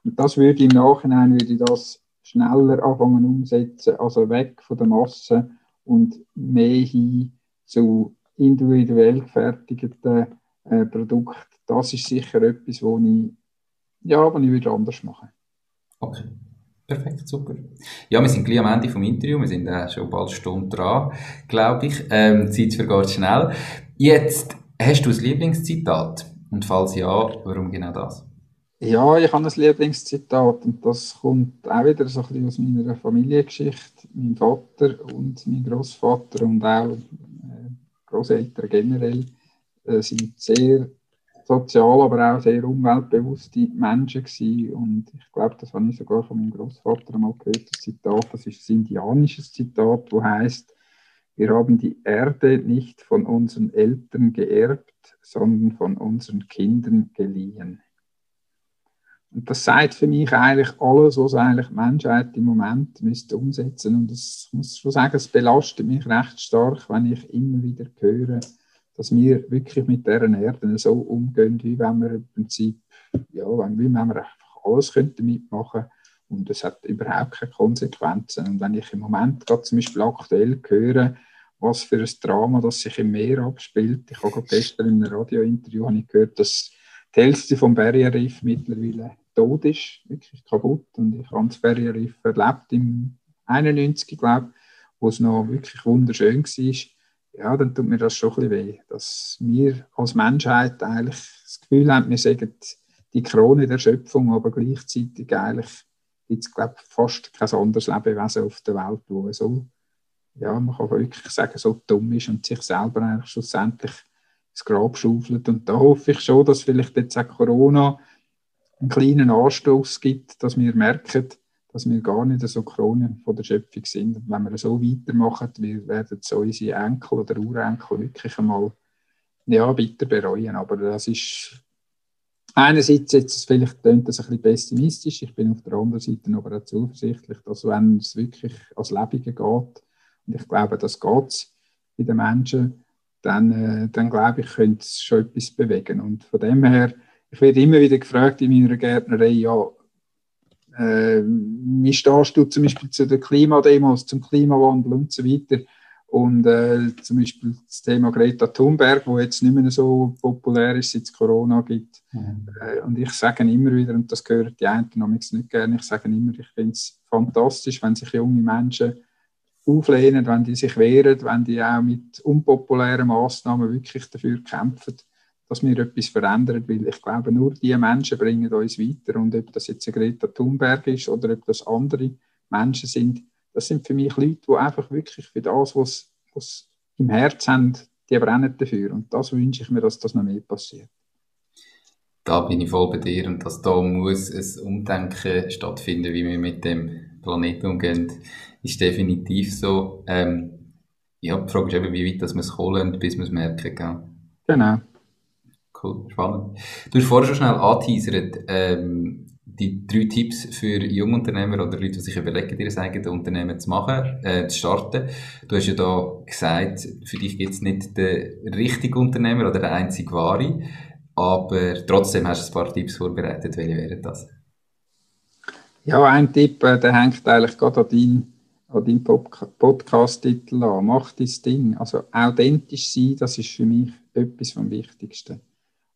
Und das würde im Nachhinein das schneller anfangen umsetzen, also weg von den Massen und mehr hin zu individuell gefertigten Produkten. Das ist sicher etwas, was ich wieder anders machen würde. Okay, perfekt, super. Ja, wir sind gleich am Ende vom Interview, wir sind schon bald eine Stunde dran, glaube ich. Die Zeit vergeht schnell. Jetzt, hast du ein Lieblingszitat? Und falls ja, warum genau das? Ja, ich habe ein Lieblingszitat und das kommt auch wieder so ein bisschen aus meiner Familiengeschichte. Mein Vater und mein Großvater und auch Großeltern generell sind sehr sozial, aber auch sehr umweltbewusste Menschen gewesen. Und ich glaube, das habe ich sogar von meinem Großvater einmal gehört, das Zitat. Das ist ein indianisches Zitat, das heisst, wir haben die Erde nicht von unseren Eltern geerbt, sondern von unseren Kindern geliehen. Und das sagt für mich eigentlich alles, was eigentlich die Menschheit im Moment müsste umsetzen. Und das, ich muss schon sagen, es belastet mich recht stark, wenn ich immer wieder höre, dass wir wirklich mit dieser Erde so umgehen, wie wenn wir im Prinzip, wie wenn wir einfach alles könnten mitmachen Und es hat überhaupt keine Konsequenzen. Und wenn ich im Moment gerade zum Beispiel aktuell höre, was für ein Drama, das sich im Meer abspielt. Ich habe gestern in einem Radiointerview gehört, dass die Hälfte vom Barrier Reef mittlerweile tot ist, wirklich kaputt. Und ich habe das Barrier Reef erlebt im 91, glaube ich, wo es noch wirklich wunderschön war. Ja, dann tut mir das schon ein bisschen weh, dass wir als Menschheit eigentlich das Gefühl haben, wir sagen die Krone der Schöpfung, aber gleichzeitig eigentlich gibt es, glaube ich, fast kein anderes Lebewesen auf der Welt, wo so, ja, man kann wirklich sagen, so dumm ist und sich selber eigentlich schlussendlich das Grab schaufelt. Und da hoffe ich schon, dass vielleicht jetzt auch Corona einen kleinen Anstoß gibt, dass wir merken, dass wir gar nicht so Kronen von der Schöpfung sind. Und wenn wir so weitermachen, werden so unsere Enkel oder Urenkel wirklich einmal, ja, bitter bereuen. Aber das ist einerseits, jetzt vielleicht klingt das ein bisschen pessimistisch, ich bin auf der anderen Seite aber auch zuversichtlich, dass wenn es wirklich als Lebige geht, und ich glaube, das geht bei den Menschen, dann glaube ich, könnte es schon etwas bewegen. Und von dem her, ich werde immer wieder gefragt in meiner Gärtnerei, ja, wie stehst du zum Beispiel zu den Klimademos, zum Klimawandel und so weiter. Und zum Beispiel das Thema Greta Thunberg, wo jetzt nicht mehr so populär ist, seit es Corona gibt. Mhm. Und ich sage immer wieder, und das hören die einen nicht gerne, ich sage immer, ich finde es fantastisch, wenn sich junge Menschen auflehnen, wenn die sich wehren, wenn die auch mit unpopulären Massnahmen wirklich dafür kämpfen, dass wir etwas verändern. Weil ich glaube, nur diese Menschen bringen uns weiter. Und ob das jetzt eine Greta Thunberg ist oder ob das andere Menschen sind, das sind für mich Leute, die einfach wirklich für das, was sie im Herzen haben, die brennen dafür. Und das wünsche ich mir, dass das noch mehr passiert. Da bin ich voll bei dir. Und dass da muss ein Umdenken stattfinden, wie wir mit dem Planeten umgehen, ist definitiv so. Ja, die Frage ist eben, wie weit dass wir es holen, bis wir es merken. Gell? Genau. Cool, spannend. Du hast vorher schon schnell angeteasert, die 3 Tipps für Jungunternehmer oder Leute, die sich überlegen, ihr eigenes Unternehmen zu machen, zu starten. Du hast ja da gesagt, für dich gibt es nicht den richtigen Unternehmer oder den einzig wahren, aber trotzdem hast du ein paar Tipps vorbereitet. Welche wären das? Ja, ein Tipp, der hängt eigentlich gerade an deinen Podcast-Titel an. Mach dein Ding. Also authentisch sein, das ist für mich etwas vom Wichtigsten.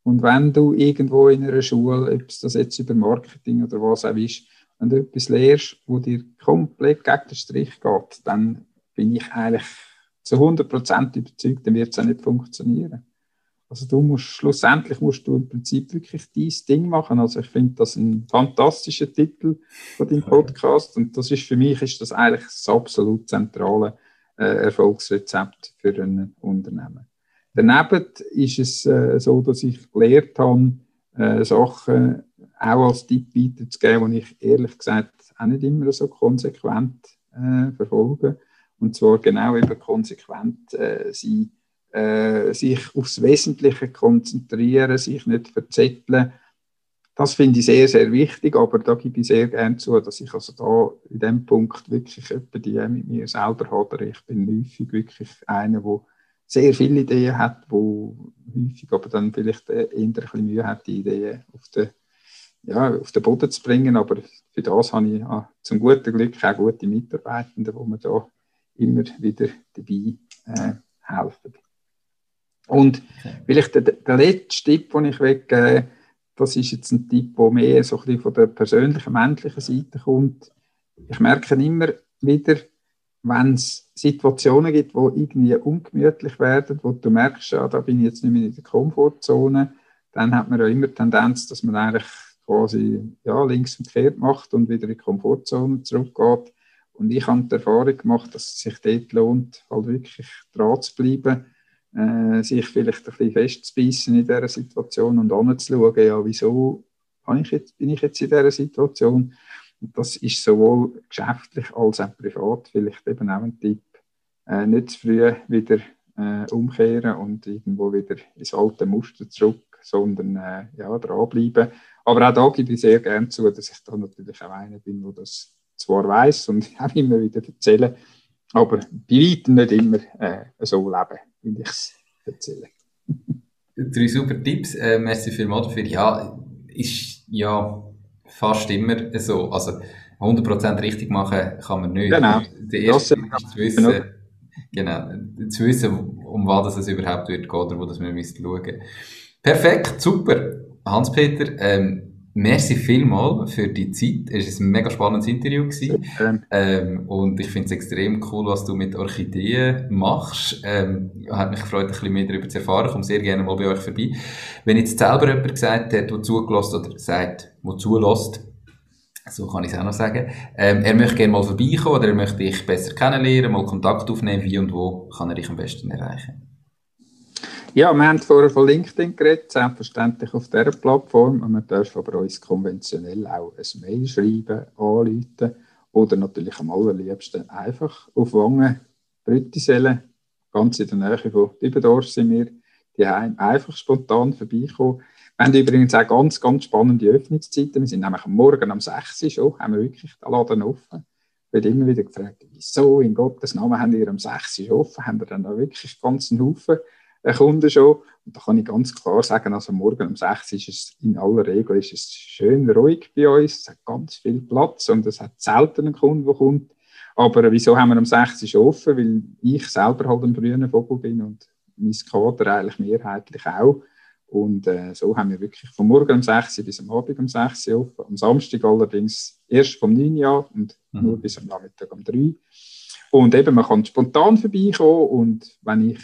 Und wenn du irgendwo in einer Schule, ob das jetzt über Marketing oder was auch ist, wenn du etwas lehrst, wo dir komplett gegen den Strich geht, dann bin ich eigentlich zu 100% überzeugt, dann wird es auch nicht funktionieren. Also du musst du im Prinzip wirklich dein Ding machen. Also ich finde das ein fantastischer Titel von deinem Podcast und das ist für mich das eigentlich das absolut zentrale Erfolgsrezept für ein Unternehmen. Daneben ist es so, dass ich gelernt habe, Sachen auch als Tipp weiterzugeben, die ich ehrlich gesagt auch nicht immer so konsequent verfolge. Und zwar genau über konsequent sein, sich aufs Wesentliche konzentrieren, sich nicht verzetteln. Das finde ich sehr, sehr wichtig, aber da gebe ich sehr gerne zu, dass ich also da in diesem Punkt wirklich jemanden, die mit mir selber hadere. Ich bin häufig wirklich einer, der sehr viele Ideen hat, wo häufig aber dann vielleicht eher ein bisschen Mühe hat, die Ideen auf den Boden zu bringen. Aber für das habe ich zum guten Glück auch gute Mitarbeitende, die mir da immer wieder dabei helfen. Und vielleicht der letzte Tipp, den ich weggebe, das ist jetzt ein Tipp, der mehr so ein bisschen von der persönlichen, menschlichen Seite kommt. Ich merke immer wieder, wenn es Situationen gibt, die irgendwie ungemütlich werden, wo du merkst, ja, da bin ich jetzt nicht mehr in der Komfortzone, dann hat man ja immer die Tendenz, dass man eigentlich quasi links umkehrt macht und wieder in die Komfortzone zurückgeht. Und ich habe die Erfahrung gemacht, dass es sich dort lohnt, halt wirklich dran zu bleiben, sich vielleicht ein bisschen festzubeissen in dieser Situation und anzuschauen, ja, wieso bin ich jetzt in dieser Situation. Und das ist sowohl geschäftlich als auch privat vielleicht eben auch ein Tipp, nicht zu früh wieder umkehren und irgendwo wieder ins alte Muster zurück, sondern dranbleiben. Aber auch da gebe ich sehr gerne zu, dass ich da natürlich auch einer bin, der das zwar weiss und auch immer wieder erzähle, aber bei weitem nicht immer so leben, wenn ich es erzähle. 3 super Tipps. Merci vielmals dafür. Ja, ist fast immer so. Also 100% richtig machen kann man nicht. Genau. Der erste ist zu wissen, genau, zu wissen, um was es überhaupt wird gehen oder wo das wir müssen schauen. Perfekt, super. Hans-Peter, merci vielmals für die Zeit. Es war ein mega spannendes Interview gewesen. Und ich finde es extrem cool, was du mit Orchideen machst. Hat mich gefreut, ein bisschen mehr darüber zu erfahren. Ich komme sehr gerne mal bei euch vorbei. Wenn jetzt selber jemand gesagt hat, der zugelassen oder sagt, der zulässt, so kann ich es auch noch sagen, er möchte gerne mal vorbeikommen oder er möchte dich besser kennenlernen, mal Kontakt aufnehmen, wie und wo kann er dich am besten erreichen? Ja, wir haben vorher von LinkedIn geredet, selbstverständlich auf dieser Plattform. Und man darf aber uns konventionell auch ein Mail schreiben, anrufen oder natürlich am allerliebsten einfach auf Wangenbrütisellen, ganz in der Nähe von Dübendorf sind wir daheim, einfach spontan vorbeikommen. Wir haben übrigens auch ganz, ganz spannende Öffnungszeiten. Wir sind nämlich am Morgen um 6 Uhr schon, haben wir wirklich den Laden offen. Wird immer wieder gefragt, wieso in Gottes Namen haben wir um 6 Uhr offen, haben wir dann auch wirklich einen ganzen Haufen Kunden schon. Und da kann ich ganz klar sagen, also morgen um 6 Uhr ist es in aller Regel ist es schön ruhig bei uns. Es hat ganz viel Platz und es hat selten einen Kunden, der kommt. Aber wieso haben wir um 6 Uhr offen? Weil ich selber halt ein grüner Vogel bin und mein Kader eigentlich mehrheitlich auch. Und so haben wir wirklich von morgen um 6 Uhr bis am Abend um 6 Uhr offen. Am Samstag allerdings erst vom 9 Uhr und nur bis am Nachmittag um 3 Uhr. Und eben, man kann spontan vorbeikommen und wenn ich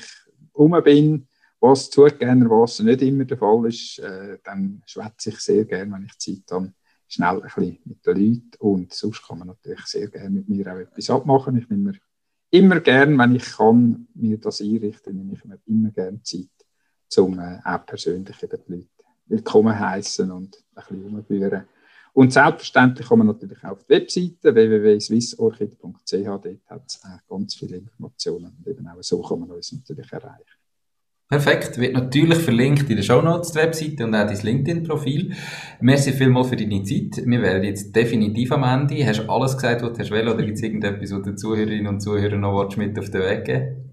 um bin, was zugegebener, was nicht immer der Fall ist, dann schwätze ich sehr gerne, wenn ich Zeit habe, schnell ein bisschen mit den Leuten. Und sonst kann man natürlich sehr gerne mit mir auch etwas abmachen. Ich nehme mir immer gerne, wenn ich kann, mir das einrichten, nehme ich mir immer gerne Zeit, um auch persönlich eben die Leute willkommen heißen und ein bisschen umführen. Und selbstverständlich kann man natürlich auch auf die Webseite www.swissorchid.ch, dort hat es ganz viele Informationen und eben auch so kann man uns natürlich erreichen. Perfekt, wird natürlich verlinkt in den Shownotes, die Webseite und auch dein LinkedIn-Profil. Merci vielmals für deine Zeit, wir wären jetzt definitiv am Ende. Hast du alles gesagt, was du hast wollen, oder gibt es irgendetwas, was den Zuhörerinnen und Zuhörern noch mit auf den Weg geben?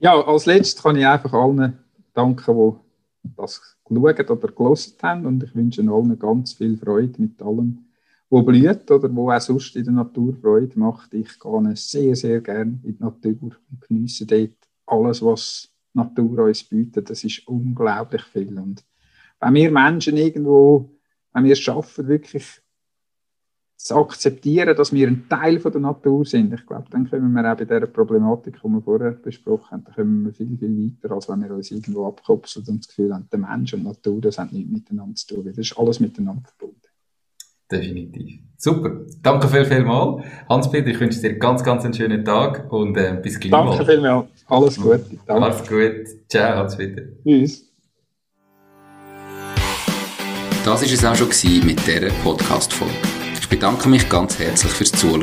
Ja, als letztes kann ich einfach allen danken, die das geschaut oder gelesen haben. Und ich wünsche allen ganz viel Freude mit allem, was blüht oder wo auch sonst in der Natur Freude macht. Ich gehe sehr, sehr gerne in die Natur und geniesse dort alles, was die Natur uns bietet. Das ist unglaublich viel. Und wenn wir Menschen irgendwo, wenn wir es schaffen, wirklich zu akzeptieren, dass wir ein Teil von der Natur sind, ich glaube, dann können wir auch bei dieser Problematik, die wir vorher besprochen haben, dann kommen wir viel, viel weiter, als wenn wir uns irgendwo abkopseln und das Gefühl haben, der Mensch und die Natur, das hat nichts miteinander zu tun, das ist alles miteinander verbunden. Definitiv. Super. Danke vielmals. Hans-Peter, ich wünsche dir ganz, ganz einen schönen Tag und bis gleich. Danke vielmals. Alles Gute. Danke. Alles gut. Ciao, Hans-Peter. Tschüss. Das war es auch schon mit dieser Podcast-Folge. Ich bedanke mich ganz herzlich fürs Zuhören.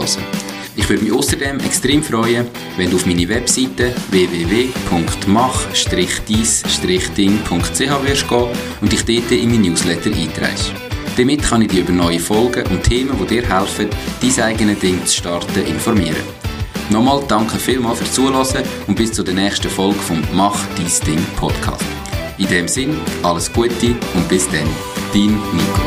Ich würde mich außerdem extrem freuen, wenn du auf meine Webseite www.mach-deis-ding.ch wirst gehen und dich dort in meinen Newsletter einträgst. Damit kann ich dich über neue Folgen und Themen, die dir helfen, dein eigenes Ding zu starten, informieren. Nochmal danke vielmals fürs Zuhören und bis zur nächsten Folge vom Mach Deis Ding Podcast. In dem Sinn, alles Gute und bis dann, dein Nico.